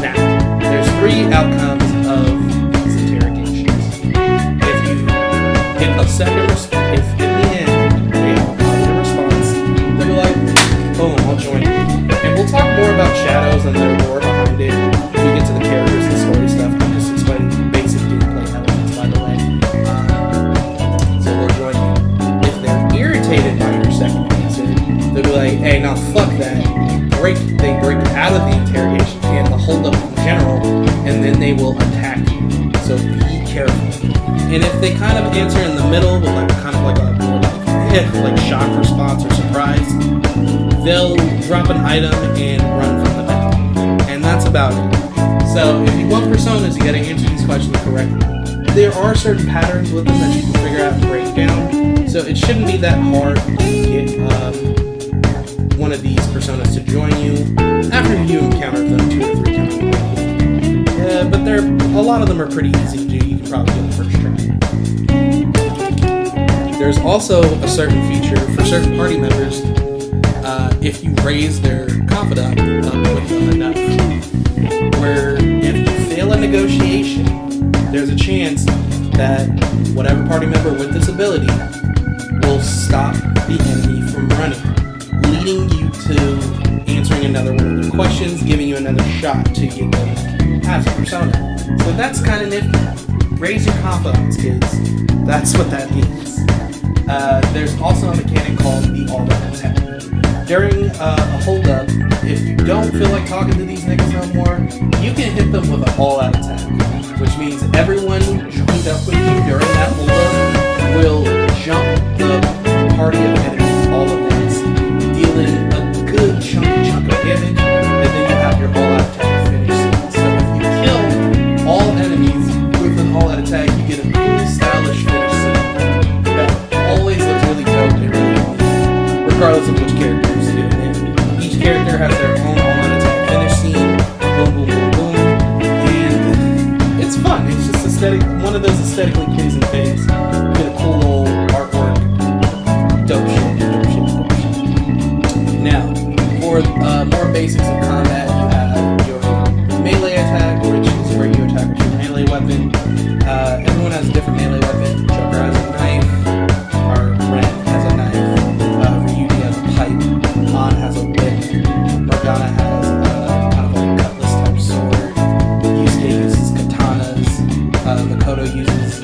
Now, there's three outcomes of these interrogations. If you get upset or if in the end they have a positive response, they'll be like, boom, I'll join you. And we'll talk more about shadows and their lore behind it when we get to the characters and story stuff. I'm just explaining basic gameplay elements, by the way. So they'll join you. If they're irritated by your second answer, they'll be like, hey, now fuck that. They break out of the interrogation and the holdup in general, and then they will attack you. So be careful. And if they kind of answer in the middle with like kind of like a more like shock response or surprise, they'll drop an item and run from the battle. And that's about it. So if you want personas, you gotta answer these questions correctly. There are certain patterns with them that you can figure out and break down. So it shouldn't be that hard to get one of these personas to join you after you encounter them 2 or 3 times. But a lot of them are pretty easy to do. You can probably get the first try. There's also a certain feature for certain party members if you raise their confidant up with them enough, where if you fail a negotiation, there's a chance that whatever party member with this ability will stop the enemy from running, leading you to answering another one of their questions, giving you another shot to get them as a persona. So that's kind of nifty. Raise your confidence, kids. That's what that means. There's also a mechanic called the all-out attack. During a holdup, if you don't feel like talking to these niggas no more, you can hit them with an all-out attack, which means everyone joined up with you during that holdup will jump the party of enemies all at once, dealing a good chunk of damage, and then you have your all-out attack finished. So if you kill all enemies, all out attack, you get a really stylish finish scene that always looks really dope and really awesome, regardless of which character is doing it. Each character has their own all-out attack finish scene, boom, boom, boom, boom, and it's fun. It's just aesthetic, one of those aesthetically pleasing things. You get a cool little artwork, dope shit. more basics of combat. You have your melee attack, which is where you attack with your melee weapon. Everyone has a different melee weapon. Joker has a knife, or Ren has a knife, Ryuji has a pipe, Lynn has a whip, Morgana has kind of like a cutlass type sword, Yusuke uses katanas, Makoto uses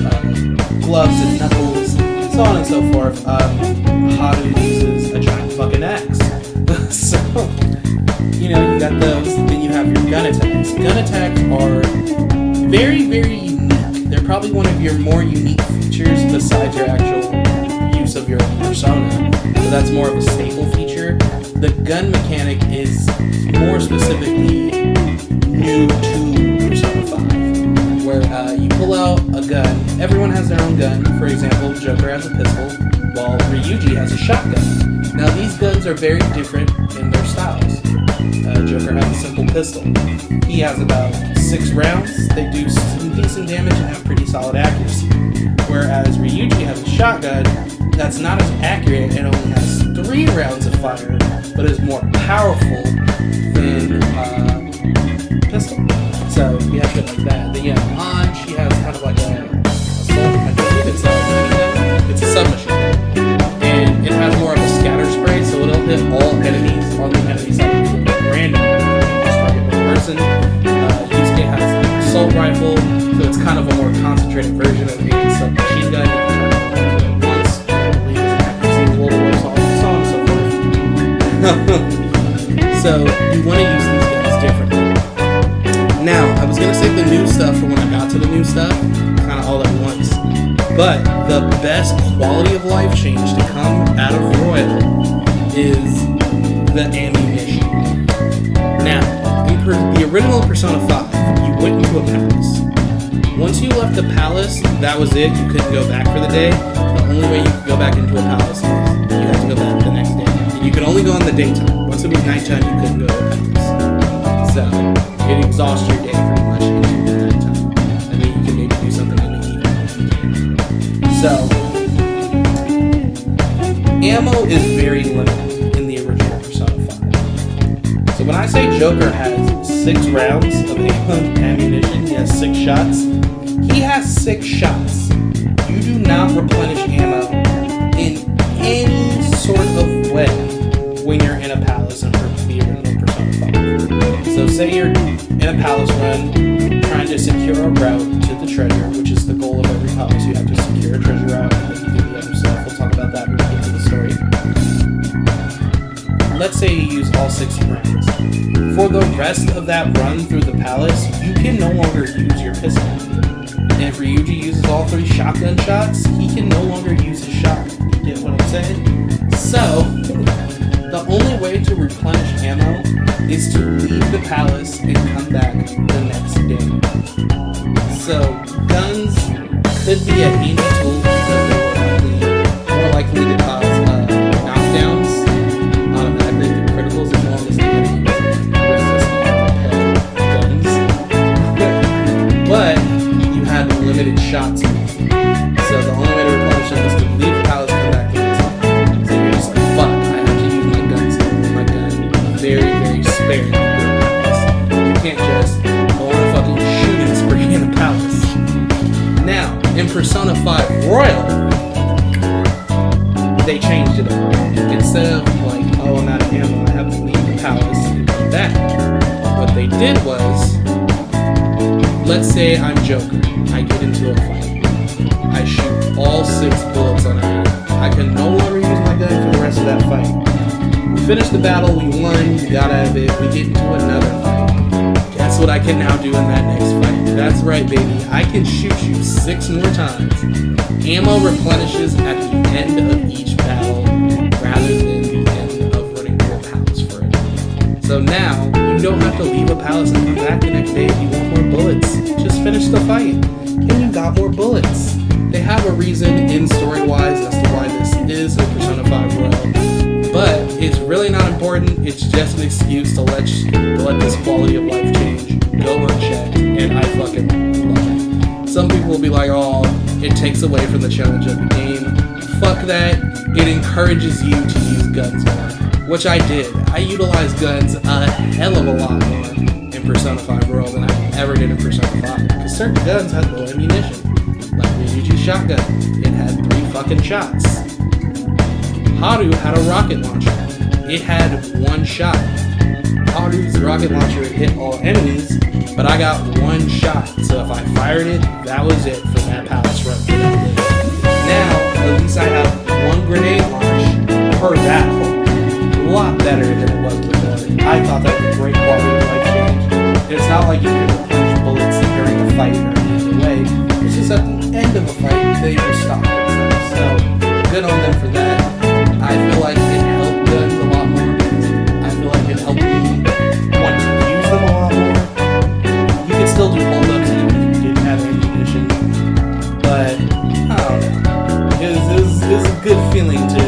gloves and knuckles, so on and so forth. Haru uses a giant fucking axe. So, you know, you got those, then you have your gun attacks. Gun attacks are very, very unique. They're probably one of your more unique features besides your actual use of your persona. So that's more of a staple feature. The gun mechanic is more specifically new to Persona 5, where you pull out a gun. Everyone has their own gun. For example, Joker has a pistol, while Ryuji has a shotgun. Now, these guns are very different in their styles. Joker has a simple pistol. He has about 6 rounds. They do some decent damage and have pretty solid accuracy. Whereas Ryuji has a shotgun that's not as accurate and only has 3 rounds of fire, but is more powerful than pistol. So, you have shit like that. Then you have Han. She has kind of like a submachine gun. And it has more of a scatter spray, so it'll hit all enemies on the enemy side randomly. Just target one person. Yusuke has an assault rifle, so it's kind of a more concentrated version of the submachine gun. Once, I believe it's accuracy is a little worse, so on. So you want to use these guns differently. Now, I was going to save the new stuff for when I got to the new stuff, kind of all at once. But the best quality of life change to come out of Royal is the ammunition. Now, in the original Persona 5, you went into a palace. Once you left the palace, that was it. You couldn't go back for the day. The only way you could go back into a palace is you had to go back the next day. And you could only go in the daytime. Once it was nighttime, you couldn't go to the palace. So, it exhausts your day pretty much into the nighttime. And then you can maybe do something in the evening. So, ammo is very limited in the original Persona 5. So when I say Joker has 6 rounds of ammunition, he has 6 shots. He has 6 shots. You do not replenish ammo in any sort of way when you're in a palace in the original Persona 5. So say you're in a palace run, trying to secure a route to the treasure, which is the goal of every palace. You have to secure a treasure route and then you do the other stuff. We'll talk about that when we get to the story. Let's say you use all 6 rounds. For the rest of that run through the palace, you can no longer use your pistol. And if Ryuji uses all 3 shotgun shots, he can no longer use his shotgun. You get what I'm saying? So, the only way to replenish ammo is to leave the palace and come back the next day. So, guns could be a handy tool because they're more likely to cause knockdowns automatically through criticals as long as they can resist guns. But you had limited shots. So the only way to replenish them is to leave the palace and come back in the time. So you're just like, fuck, I have to use my guns. My gun very, very sparingly. You can't just go on a fucking shooting spree in the palace. Now, in Persona 5 Royal, they changed it up. Instead of like, oh, I'm out of ammo, I have to leave the palace and come back. What they did was, let's say I'm Joker. I get into a fight. I shoot all 6 bullets on an enemy. I can no longer use my gun for the rest of that fight. We finished the battle, we won, we got out of it, we get into another fight. Guess what I can now do in that next fight? That's right, baby. I can shoot you 6 more times. Ammo replenishes at the end of each battle rather than the end of running through a palace for it. So now, you don't have to leave a palace and come back the next day if you want more bullets. Just finish the fight. And you got more bullets. They have a reason in story-wise as to why this is a Persona 5 Royal. But it's really not important. It's just an excuse to let this quality of life change go unchecked, and I fucking love it. Some people will be like, oh, it takes away from the challenge of the game. Fuck that. It encourages you to use guns more. which I did. I utilized guns a hell of a lot more in Persona 5 Royal than I ever did in Persona 5, because certain guns had low ammunition. Like Ryuji's shotgun, it had 3 fucking shots. Haru had a rocket launcher, it had 1 shot. Haru's rocket launcher hit all enemies, but I got 1 shot, so if I fired it, that was it for that palace run. Now, at least I have 1 grenade launch per battle. A lot better than it was before. I thought that was a great quality of life change. It's not like you can punch bullets during the fight or anything way. It's just at the end of a fight, they just stop themselves. So, good on them for that. I feel like it helped guns a lot more. I feel like it helped me want to use them a lot more. You can still do hold-ups even if you didn't have ammunition. But, I don't know. It was a good feeling to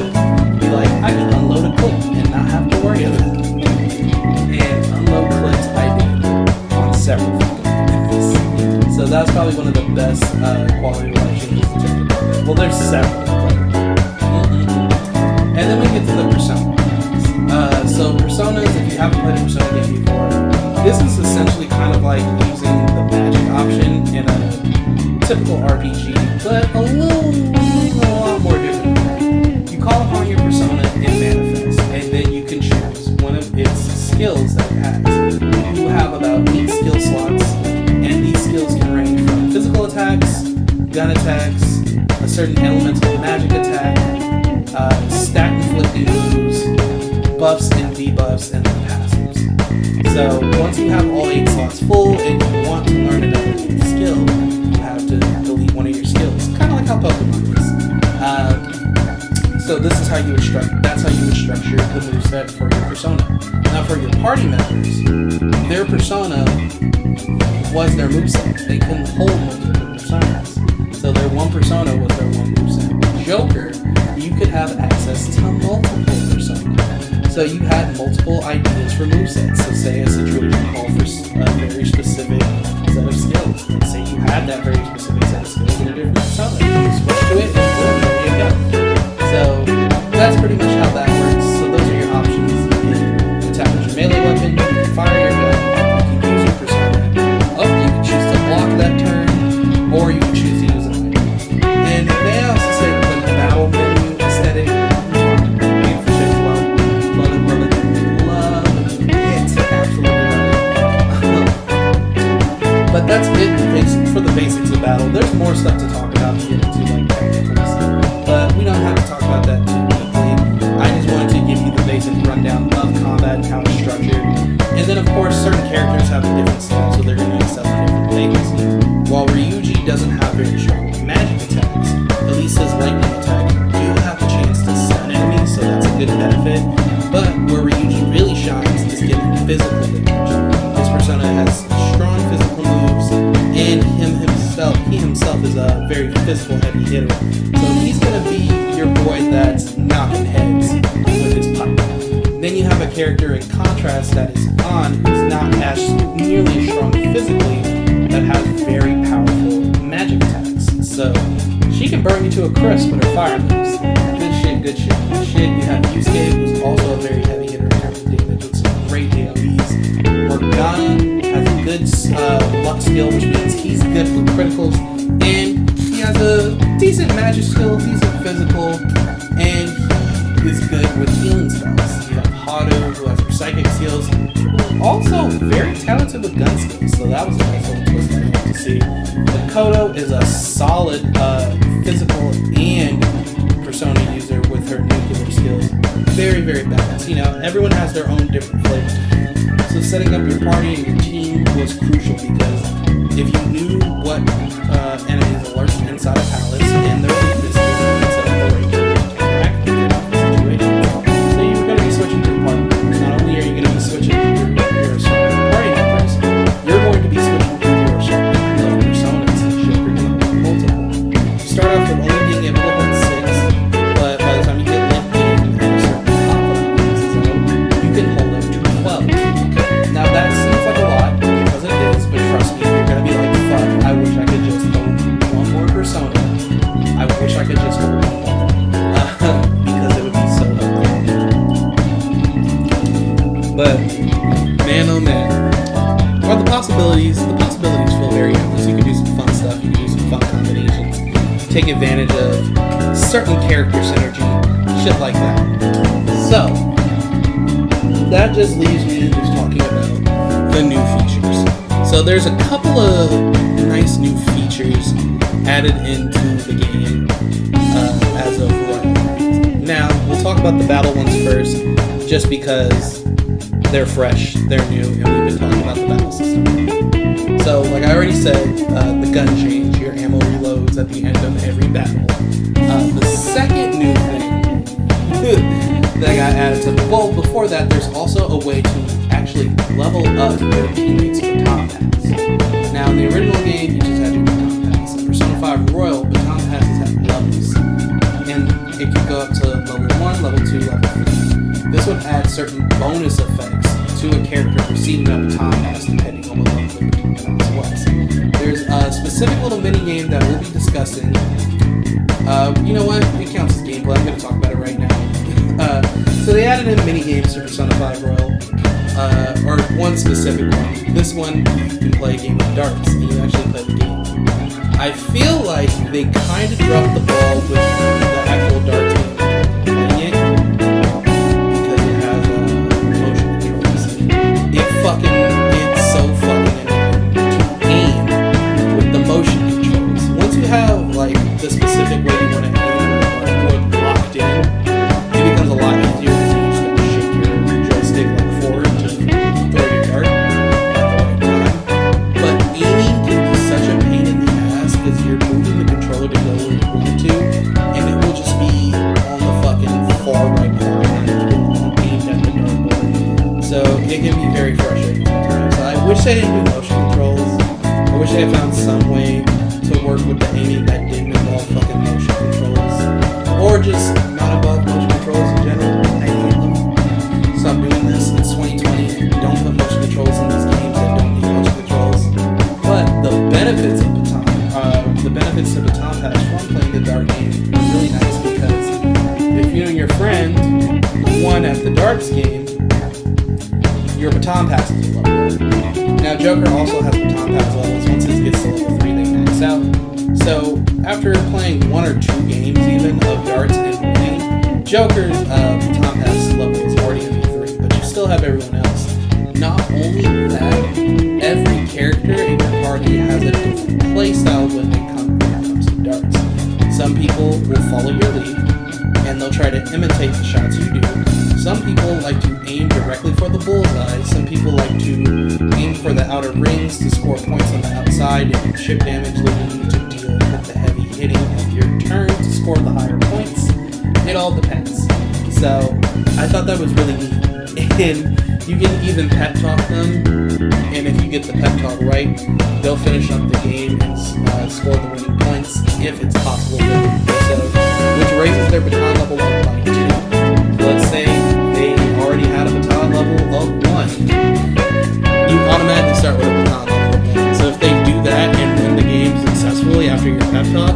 be like, I can unload a clip and not have to worry about it. And unload clips I did on several things. So that's probably one of the best quality of life changes. Well, there's several. And then we get to the Persona games. So Personas, if you haven't played a Persona game before, this is essentially kind of like using the magic option in a typical RPG, but a lot more different. You call upon your Persona in Manifest, and then you can choose one of its skills that it has. You have about 8 skill slots, and these skills can range from physical attacks, gun attacks, a certain elemental magic attack, stack inflicted moves, buffs and debuffs, and then passives. So once you have all 8 slots full and you want to learn another skill, you have to delete one of your skills. Kind of like how Pokemon is. So this is how you would structure. That's how you would structure the moveset for your persona. Now for your party members, their persona was their moveset. They couldn't hold multiple personas, so their one persona was their one moveset. Joker, you could have access to multiple personas. So you had multiple ideas for movesets. So say a situation called for a very specific set of skills. Let's say you had that very specific set of skills in a different persona. You switch to it and there you go. So that's pretty much how that works. So those are your options. You can attack with your melee weapon, you can fire your gun, you can use your persona. Oh, you can choose to block that turn, or you can choose to use an item. And they also say that the battle menu aesthetic, love it, absolutely love it. But that's it for the basics of battle. There's more stuff to talk about to get into, like technical stuff, but we don't have to talk about that too deeply. I just wanted to give you the basic rundown of combat and how it's structured. And then of course certain characters have a different style, so they're going to excel in different things. While Ryuji doesn't have very strong magic attacks, at least his lightning attack do have the chance to stun enemies, so that's a good benefit. But where Ryuji really shines is getting physical damage. His persona has strong physical moves, and he himself is a very physical heavy hitter. So he's gonna be your boy that's knocking heads with his pipe. Then you have a character in contrast that is on, who's not as nearly strong physically, that has very powerful magic attacks. So she can burn you to a crisp with her fire moves. Good shit. You have Yusuke, who's also a very heavy hitter in terms of damage with some great AoEs. Morgana has a good luck skill, which means he's good for criticals. And he has a decent magic skill, decent physical, and he is good with healing spells. You have Haru, who has her psychic skills, also very talented with gun skills, so that was a nice little twist I had to see. Makoto is a solid physical and persona user with her nuclear skills. Very, very balanced. You know, everyone has their own different flavor. So setting up your party and your team was crucial, because if you knew what enemies lurked inside a palace and their weaknesses, instead of so you're going to be switching to your party members. Not only are you going to be switching to your party members, you're going to be switching to your personas and shit. You're going to be multiple. You start off with only being able to hold 6, but by the time you get Lynn and a certain top classes out, you can hold up to 12. Now that seems like a lot, because it is, but trust me, you're going to be like, fuck, I wish I could just hold one more persona. I wish I could just hold one more. Because it would be so low. man oh man. Or the possibilities feel very endless. You can do some fun stuff, you can do some fun combinations, take advantage of certain character synergy, shit like that. So, that just leaves me just talking about the new features. So there's a couple of nice new features added into the game as of Royal. Now, we'll talk about the battle ones first, just because they're fresh, they're new, and we've been talking about the battle system. So, like I already said, the gun change, your ammo reloads at the end of every battle. The second new thing that got added to the well, before that, there's also a way to actually level up your teammates with baton pass. Now, in the original game, you just had your baton pass. In Persona 5 Royal, baton passes have levels, and it can go up to level 1, level 2, level 3. This would add certain bonus effects to a character receiving a baton pass depending on what level the baton pass was. There's a specific little minigame that we'll be discussing. You know what? It counts as gameplay. I'm going to talk about it right now. So they added in minigames to Persona 5 Royal, or one specific one. This one, you can play a game of darts, and you actually play the game. I feel like they kind of dropped the ball with the actual darts game. The specific way you want to aim or locked in, it becomes a lot easier because you just have to shake your joystick like forward to throw your dart at the right time. But aiming can be such a pain in the ass because you're moving the controller to go where you want to, and it will just be on the fucking far right corner and aimed at the dartboard. So it can be very frustrating sometimes. I wish they didn't do motion controls. I wish they had found some way to work with the aiming that didn't involve fucking motion controls, or just not involve motion controls in general. I hate them. Stop doing this. It's 2020. Don't put motion controls in these games that don't need motion controls. But the benefits of baton pass from playing the dart game are really nice because if you and your friend won at the darts game, your baton pass is level. Now Joker also has baton pass levels. Once he gets to level 3, they max out. So, after playing one or two games even of darts and winning, Joker's baton pass level is already in V3, but you still have everyone else. Not only that, every character in your party has a different playstyle when it comes to darts. Some people will follow your lead, and they'll try to imitate the shots you do. Some people like to aim directly for the bullseye. Some people like to aim for the outer rings to score points on the outside and chip damage leading to with the heavy hitting of your turn to score the higher points. It all depends. So I thought that was really neat. And you can even pep talk them, and if you get the pep talk right, they'll finish up the game and score the winning points if it's possible to do so, which raises their baton level up by 2. Let's say they already had a baton level of 1. You automatically start with a baton level of 1. So if they do that and win the game successfully after your pep talk,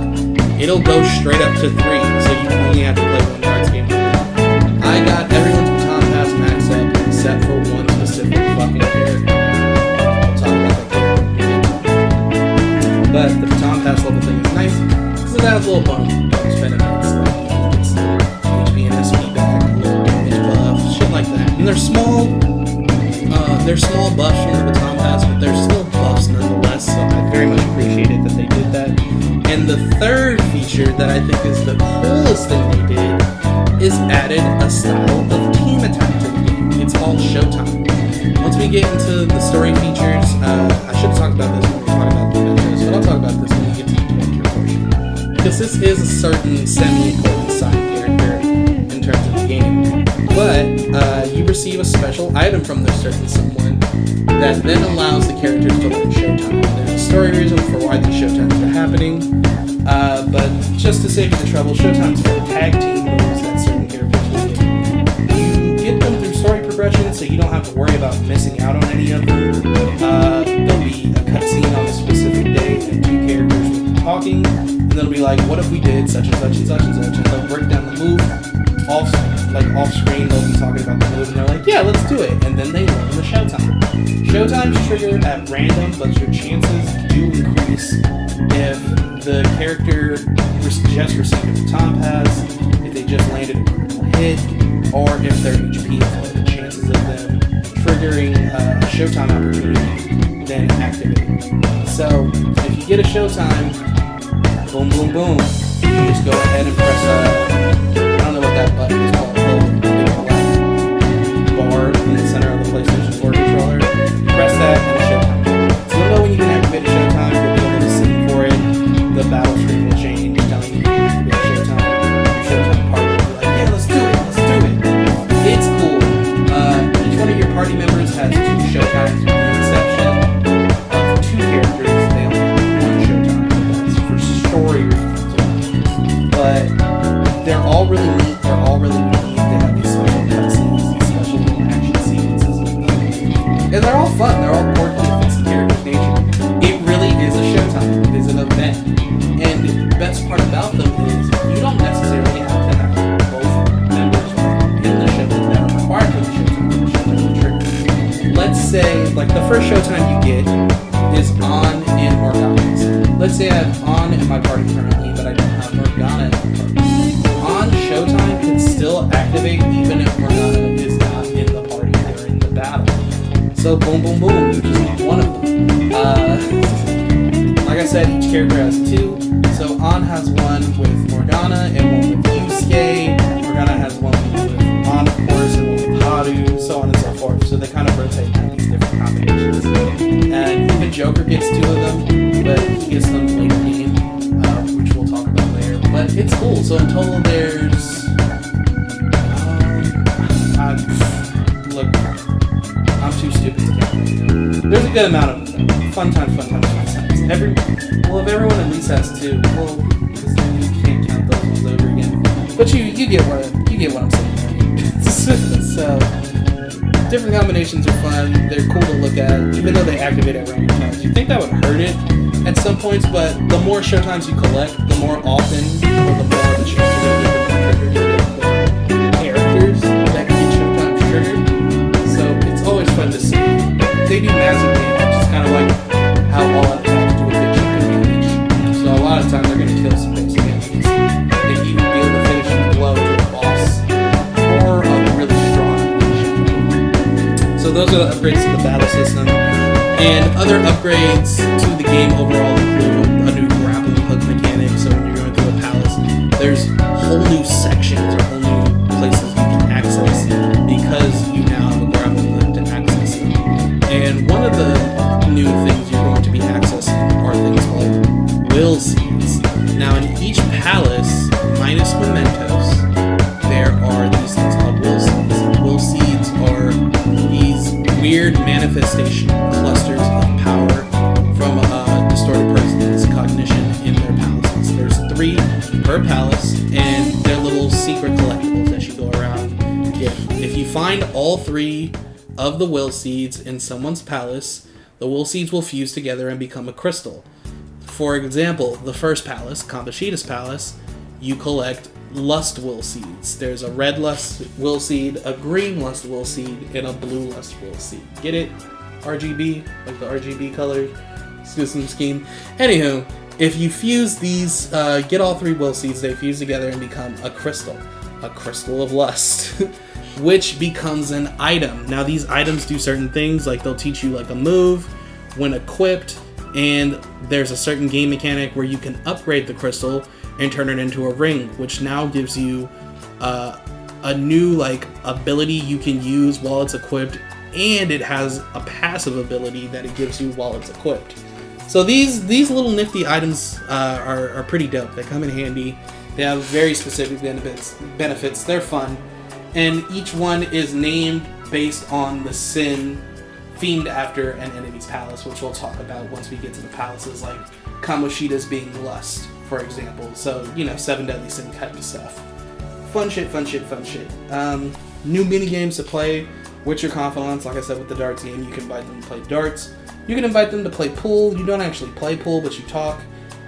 it'll go straight up to 3, so you only have to play one darts game. I got everyone's baton pass maxed up except for one specific fucking character. I'll talk about that later. But the baton pass level thing is nice, because it adds a little bonus benefits, like you get some HP and SP back, a little damage buff, shit like that. And they're small buffs from the baton pass, but they're still buffs nonetheless, so I very much appreciated that they did that. And the third feature that I think is the coolest thing they did is added a style of team attack to the game. It's called Showtime. Once we get into the story features, I should talk about this when we talk about the adventures, but I'll talk about this when we get to the adventure portion. Because this is a certain semi-important side character in terms of the game. But you receive a special item from this certain someone that then allows the characters to learn Showtime. There's a story reason for why these Showtimes are happening, but just to save you the trouble, Showtimes are tag team moves that certain characters will get. You get them through story progression, so you don't have to worry about missing out on any of them. There'll be a cutscene on a specific day, and two characters will be talking, and they'll be like, what if we did such and such and such and such, and they'll break down the move. off screen, they'll be talking about the move, and they're like, yeah, let's do it. And then they learn the showtime. Showtimes trigger at random, but your chances do increase if the character just received a baton pass, if they just landed a critical hit, or if their HP is low. The chances of them triggering a showtime opportunity then activated. So if you get a showtime, boom, boom, boom, you just go ahead and press I don't know what that button is called. Bar in the center of the PlayStation 4 controller. Press that and showtime. So you'll know when you can activate a showtime, you'll be able to see for it. The battle screen will change, telling you to showtime. Your showtime party will be like, yeah, let's do it. It's cool. Each one of your party members has two showtimes, with the exception of two characters. They only have one showtime. That's for story reasons. But they're all really neat. They're all really unique. They have these special cutscenes, these special action sequences, and they're all fun. They're all quirky. It's the character of nature. It really is a showtime. It is an event, and the best part about them is you don't necessarily have to have both members in the showtime that are required for the showtime. Let's say, like, the first showtime you get is on and Morgana. Let's say I have on in my party currently, but I don't have Morgana in my party. Showtime can still activate even if Morgana is not in the party or in the battle. So boom, boom, boom, you just need one of them. Like I said, each character has two. So On has one with Morgana and one with Yusuke. Morgana has one with On, of course, and one with Haru, so on and so forth. So they kind of rotate out these different combinations. And even Joker gets two of them, but he gets them later in the game, which we'll talk about later. But it's cool. So in total, there's I'm too stupid to count. There's a good amount of them. Fun times. If everyone at least has two, because then you can't count those ones over again. But you get what I'm saying. So different combinations are fun. They're cool to look at, even though they activate at random times. You think that would hurt it at some points, but the more showtimes you collect, the more often, or the more the chances of characters that can get showtimes triggered. So it's always fun to see. They do massive damage, which is kind of like how all attacks do a good chunk of damage. So a lot of times they're going to kill some basic enemies. They can even be able to finish a blow to a boss or a really strong mission. So those are the upgrades to the battle system. And other upgrades to the game overall include a new grappling hook mechanic, so when you're going through a palace, there's whole new sections or whole new places you can access because you now have a grappling hook to access them. And one of the new things you're going to be accessing are things called will seeds. Now in each palace, minus mementos, there are these things called will seeds. Will seeds are these weird manifestation clusters of power from a distorted person's cognition in their palaces. There's 3 per palace, and they're little secret collectibles that you go around and get. If you find all 3 of the will seeds in someone's palace, the will seeds will fuse together and become a crystal. For example, the first palace, Kamoshida's palace, you collect lust will seeds. There's a red lust will seed, a green lust will seed, and a blue lust will seed. Get it? RGB, like the RGB color system scheme. Anywho, if you fuse these, get all 3 will seeds, they fuse together and become a crystal of lust, which becomes an item. Now these items do certain things, like they'll teach you like a move when equipped, and there's a certain game mechanic where you can upgrade the crystal and turn it into a ring, which now gives you a new like ability you can use while it's equipped, and it has a passive ability that it gives you while it's equipped. So these little nifty items are pretty dope. They come in handy. They have very specific benefits. They're fun, and each one is named based on the sin themed after an enemy's palace, which we'll talk about once we get to the palaces, like Kamoshida's being lust, for example. So, you know, 7 Deadly Sin type of stuff. Fun shit. New minigames to play with your confidants. Like I said, with the darts game, you can invite them to play darts. You can invite them to play pool. You don't actually play pool, but you talk.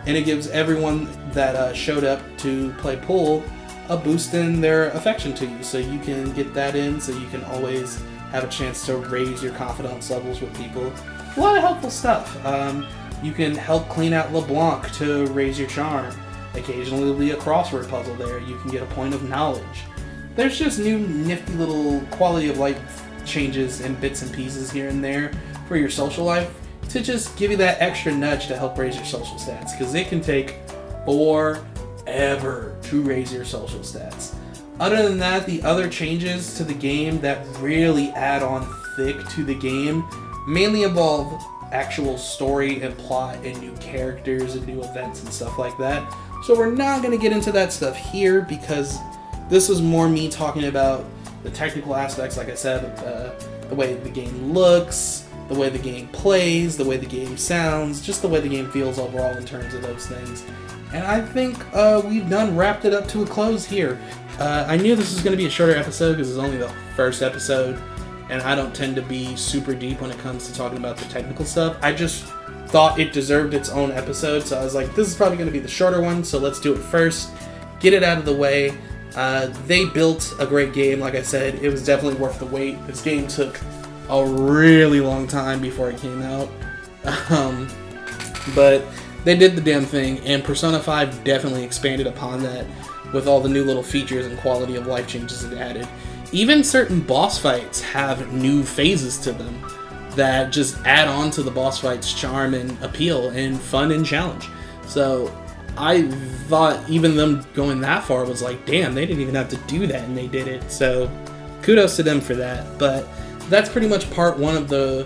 And it gives everyone that showed up to play pool a boost in their affection to you, so you can get that in, so you can always have a chance to raise your confidence levels with people. A lot of helpful stuff. You can help clean out LeBlanc to raise your charm. Occasionally there'll be a crossword puzzle there. You can get a point of knowledge. There's just new nifty little quality of life changes and bits and pieces here and there for your social life to just give you that extra nudge to help raise your social stats, because it can take forever to raise your social stats. Other than that, the other changes to the game that really add on thick to the game mainly involve actual story and plot and new characters and new events and stuff like that. So we're not going to get into that stuff here, because this is more me talking about the technical aspects, like I said, the way the game looks, the way the game plays, the way the game sounds, just the way the game feels overall in terms of those things. And I think we've done wrapped it up to a close here. I knew this was going to be a shorter episode because it's only the first episode, and I don't tend to be super deep when it comes to talking about the technical stuff. I just thought it deserved its own episode, so I was like, this is probably going to be the shorter one, so let's do it first, get it out of the way. They built a great game, like I said. It was definitely worth the wait. This game took a really long time before it came out, but they did the damn thing, and Persona 5 definitely expanded upon that with all the new little features and quality of life changes it added. Even certain boss fights have new phases to them that just add on to the boss fight's charm and appeal and fun and challenge. So I thought even them going that far was like, damn, they didn't even have to do that, and they did it. So kudos to them for that. But that's pretty much part one of the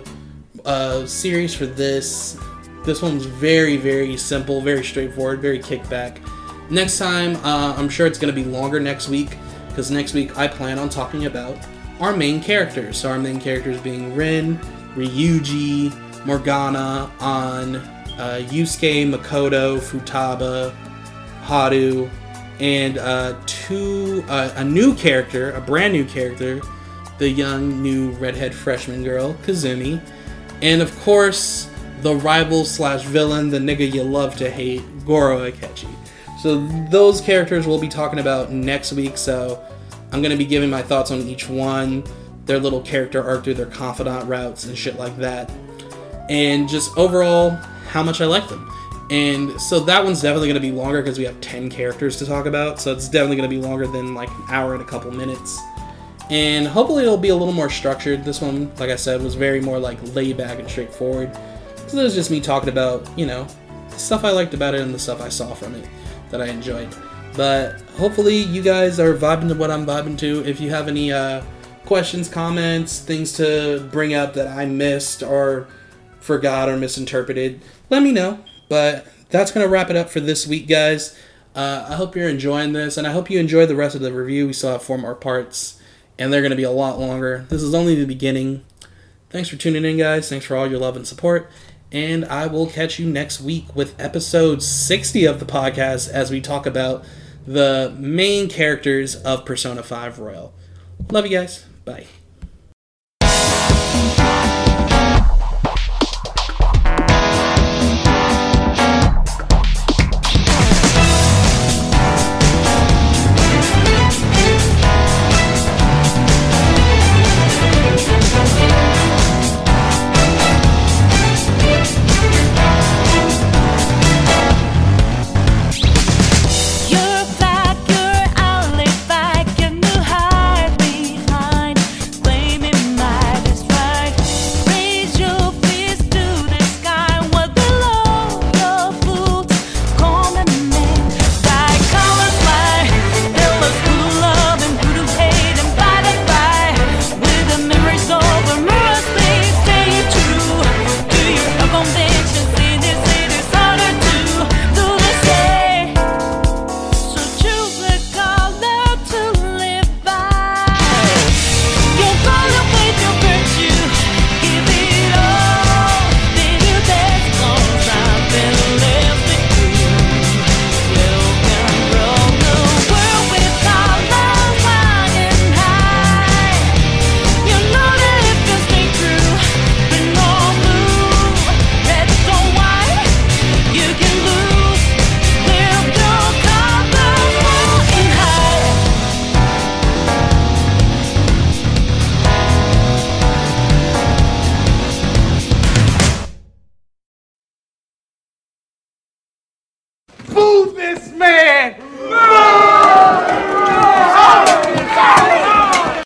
series for this. This one's very, very simple, very straightforward, very kickback. Next time, I'm sure it's going to be longer next week, because next week I plan on talking about our main characters. So our main characters being Ren, Ryuji, Morgana, Yusuke, Makoto, Futaba, Haru, and a new character, a brand new character, the young new redhead freshman girl, Kazumi, and of course the rival/villain, the nigga you love to hate, Goro Akechi. So those characters we'll be talking about next week, so I'm going to be giving my thoughts on each one, their little character arc through their confidant routes and shit like that, and just overall how much I like them. And so that one's definitely going to be longer because we have 10 characters to talk about, so it's definitely going to be longer than like an hour and a couple minutes. And hopefully it'll be a little more structured. This one, like I said, was very more like laid back and straightforward. So that was just me talking about, you know, the stuff I liked about it and the stuff I saw from it that I enjoyed. But hopefully you guys are vibing to what I'm vibing to. If you have any questions, comments, things to bring up that I missed or forgot or misinterpreted, let me know. But that's going to wrap it up for this week, guys. I hope you're enjoying this, and I hope you enjoy the rest of the review. We still have 4 more parts, and they're going to be a lot longer. This is only the beginning. Thanks for tuning in, guys. Thanks for all your love and support. And I will catch you next week with episode 60 of the podcast as we talk about the main characters of Persona 5 Royal. Love you guys. Bye.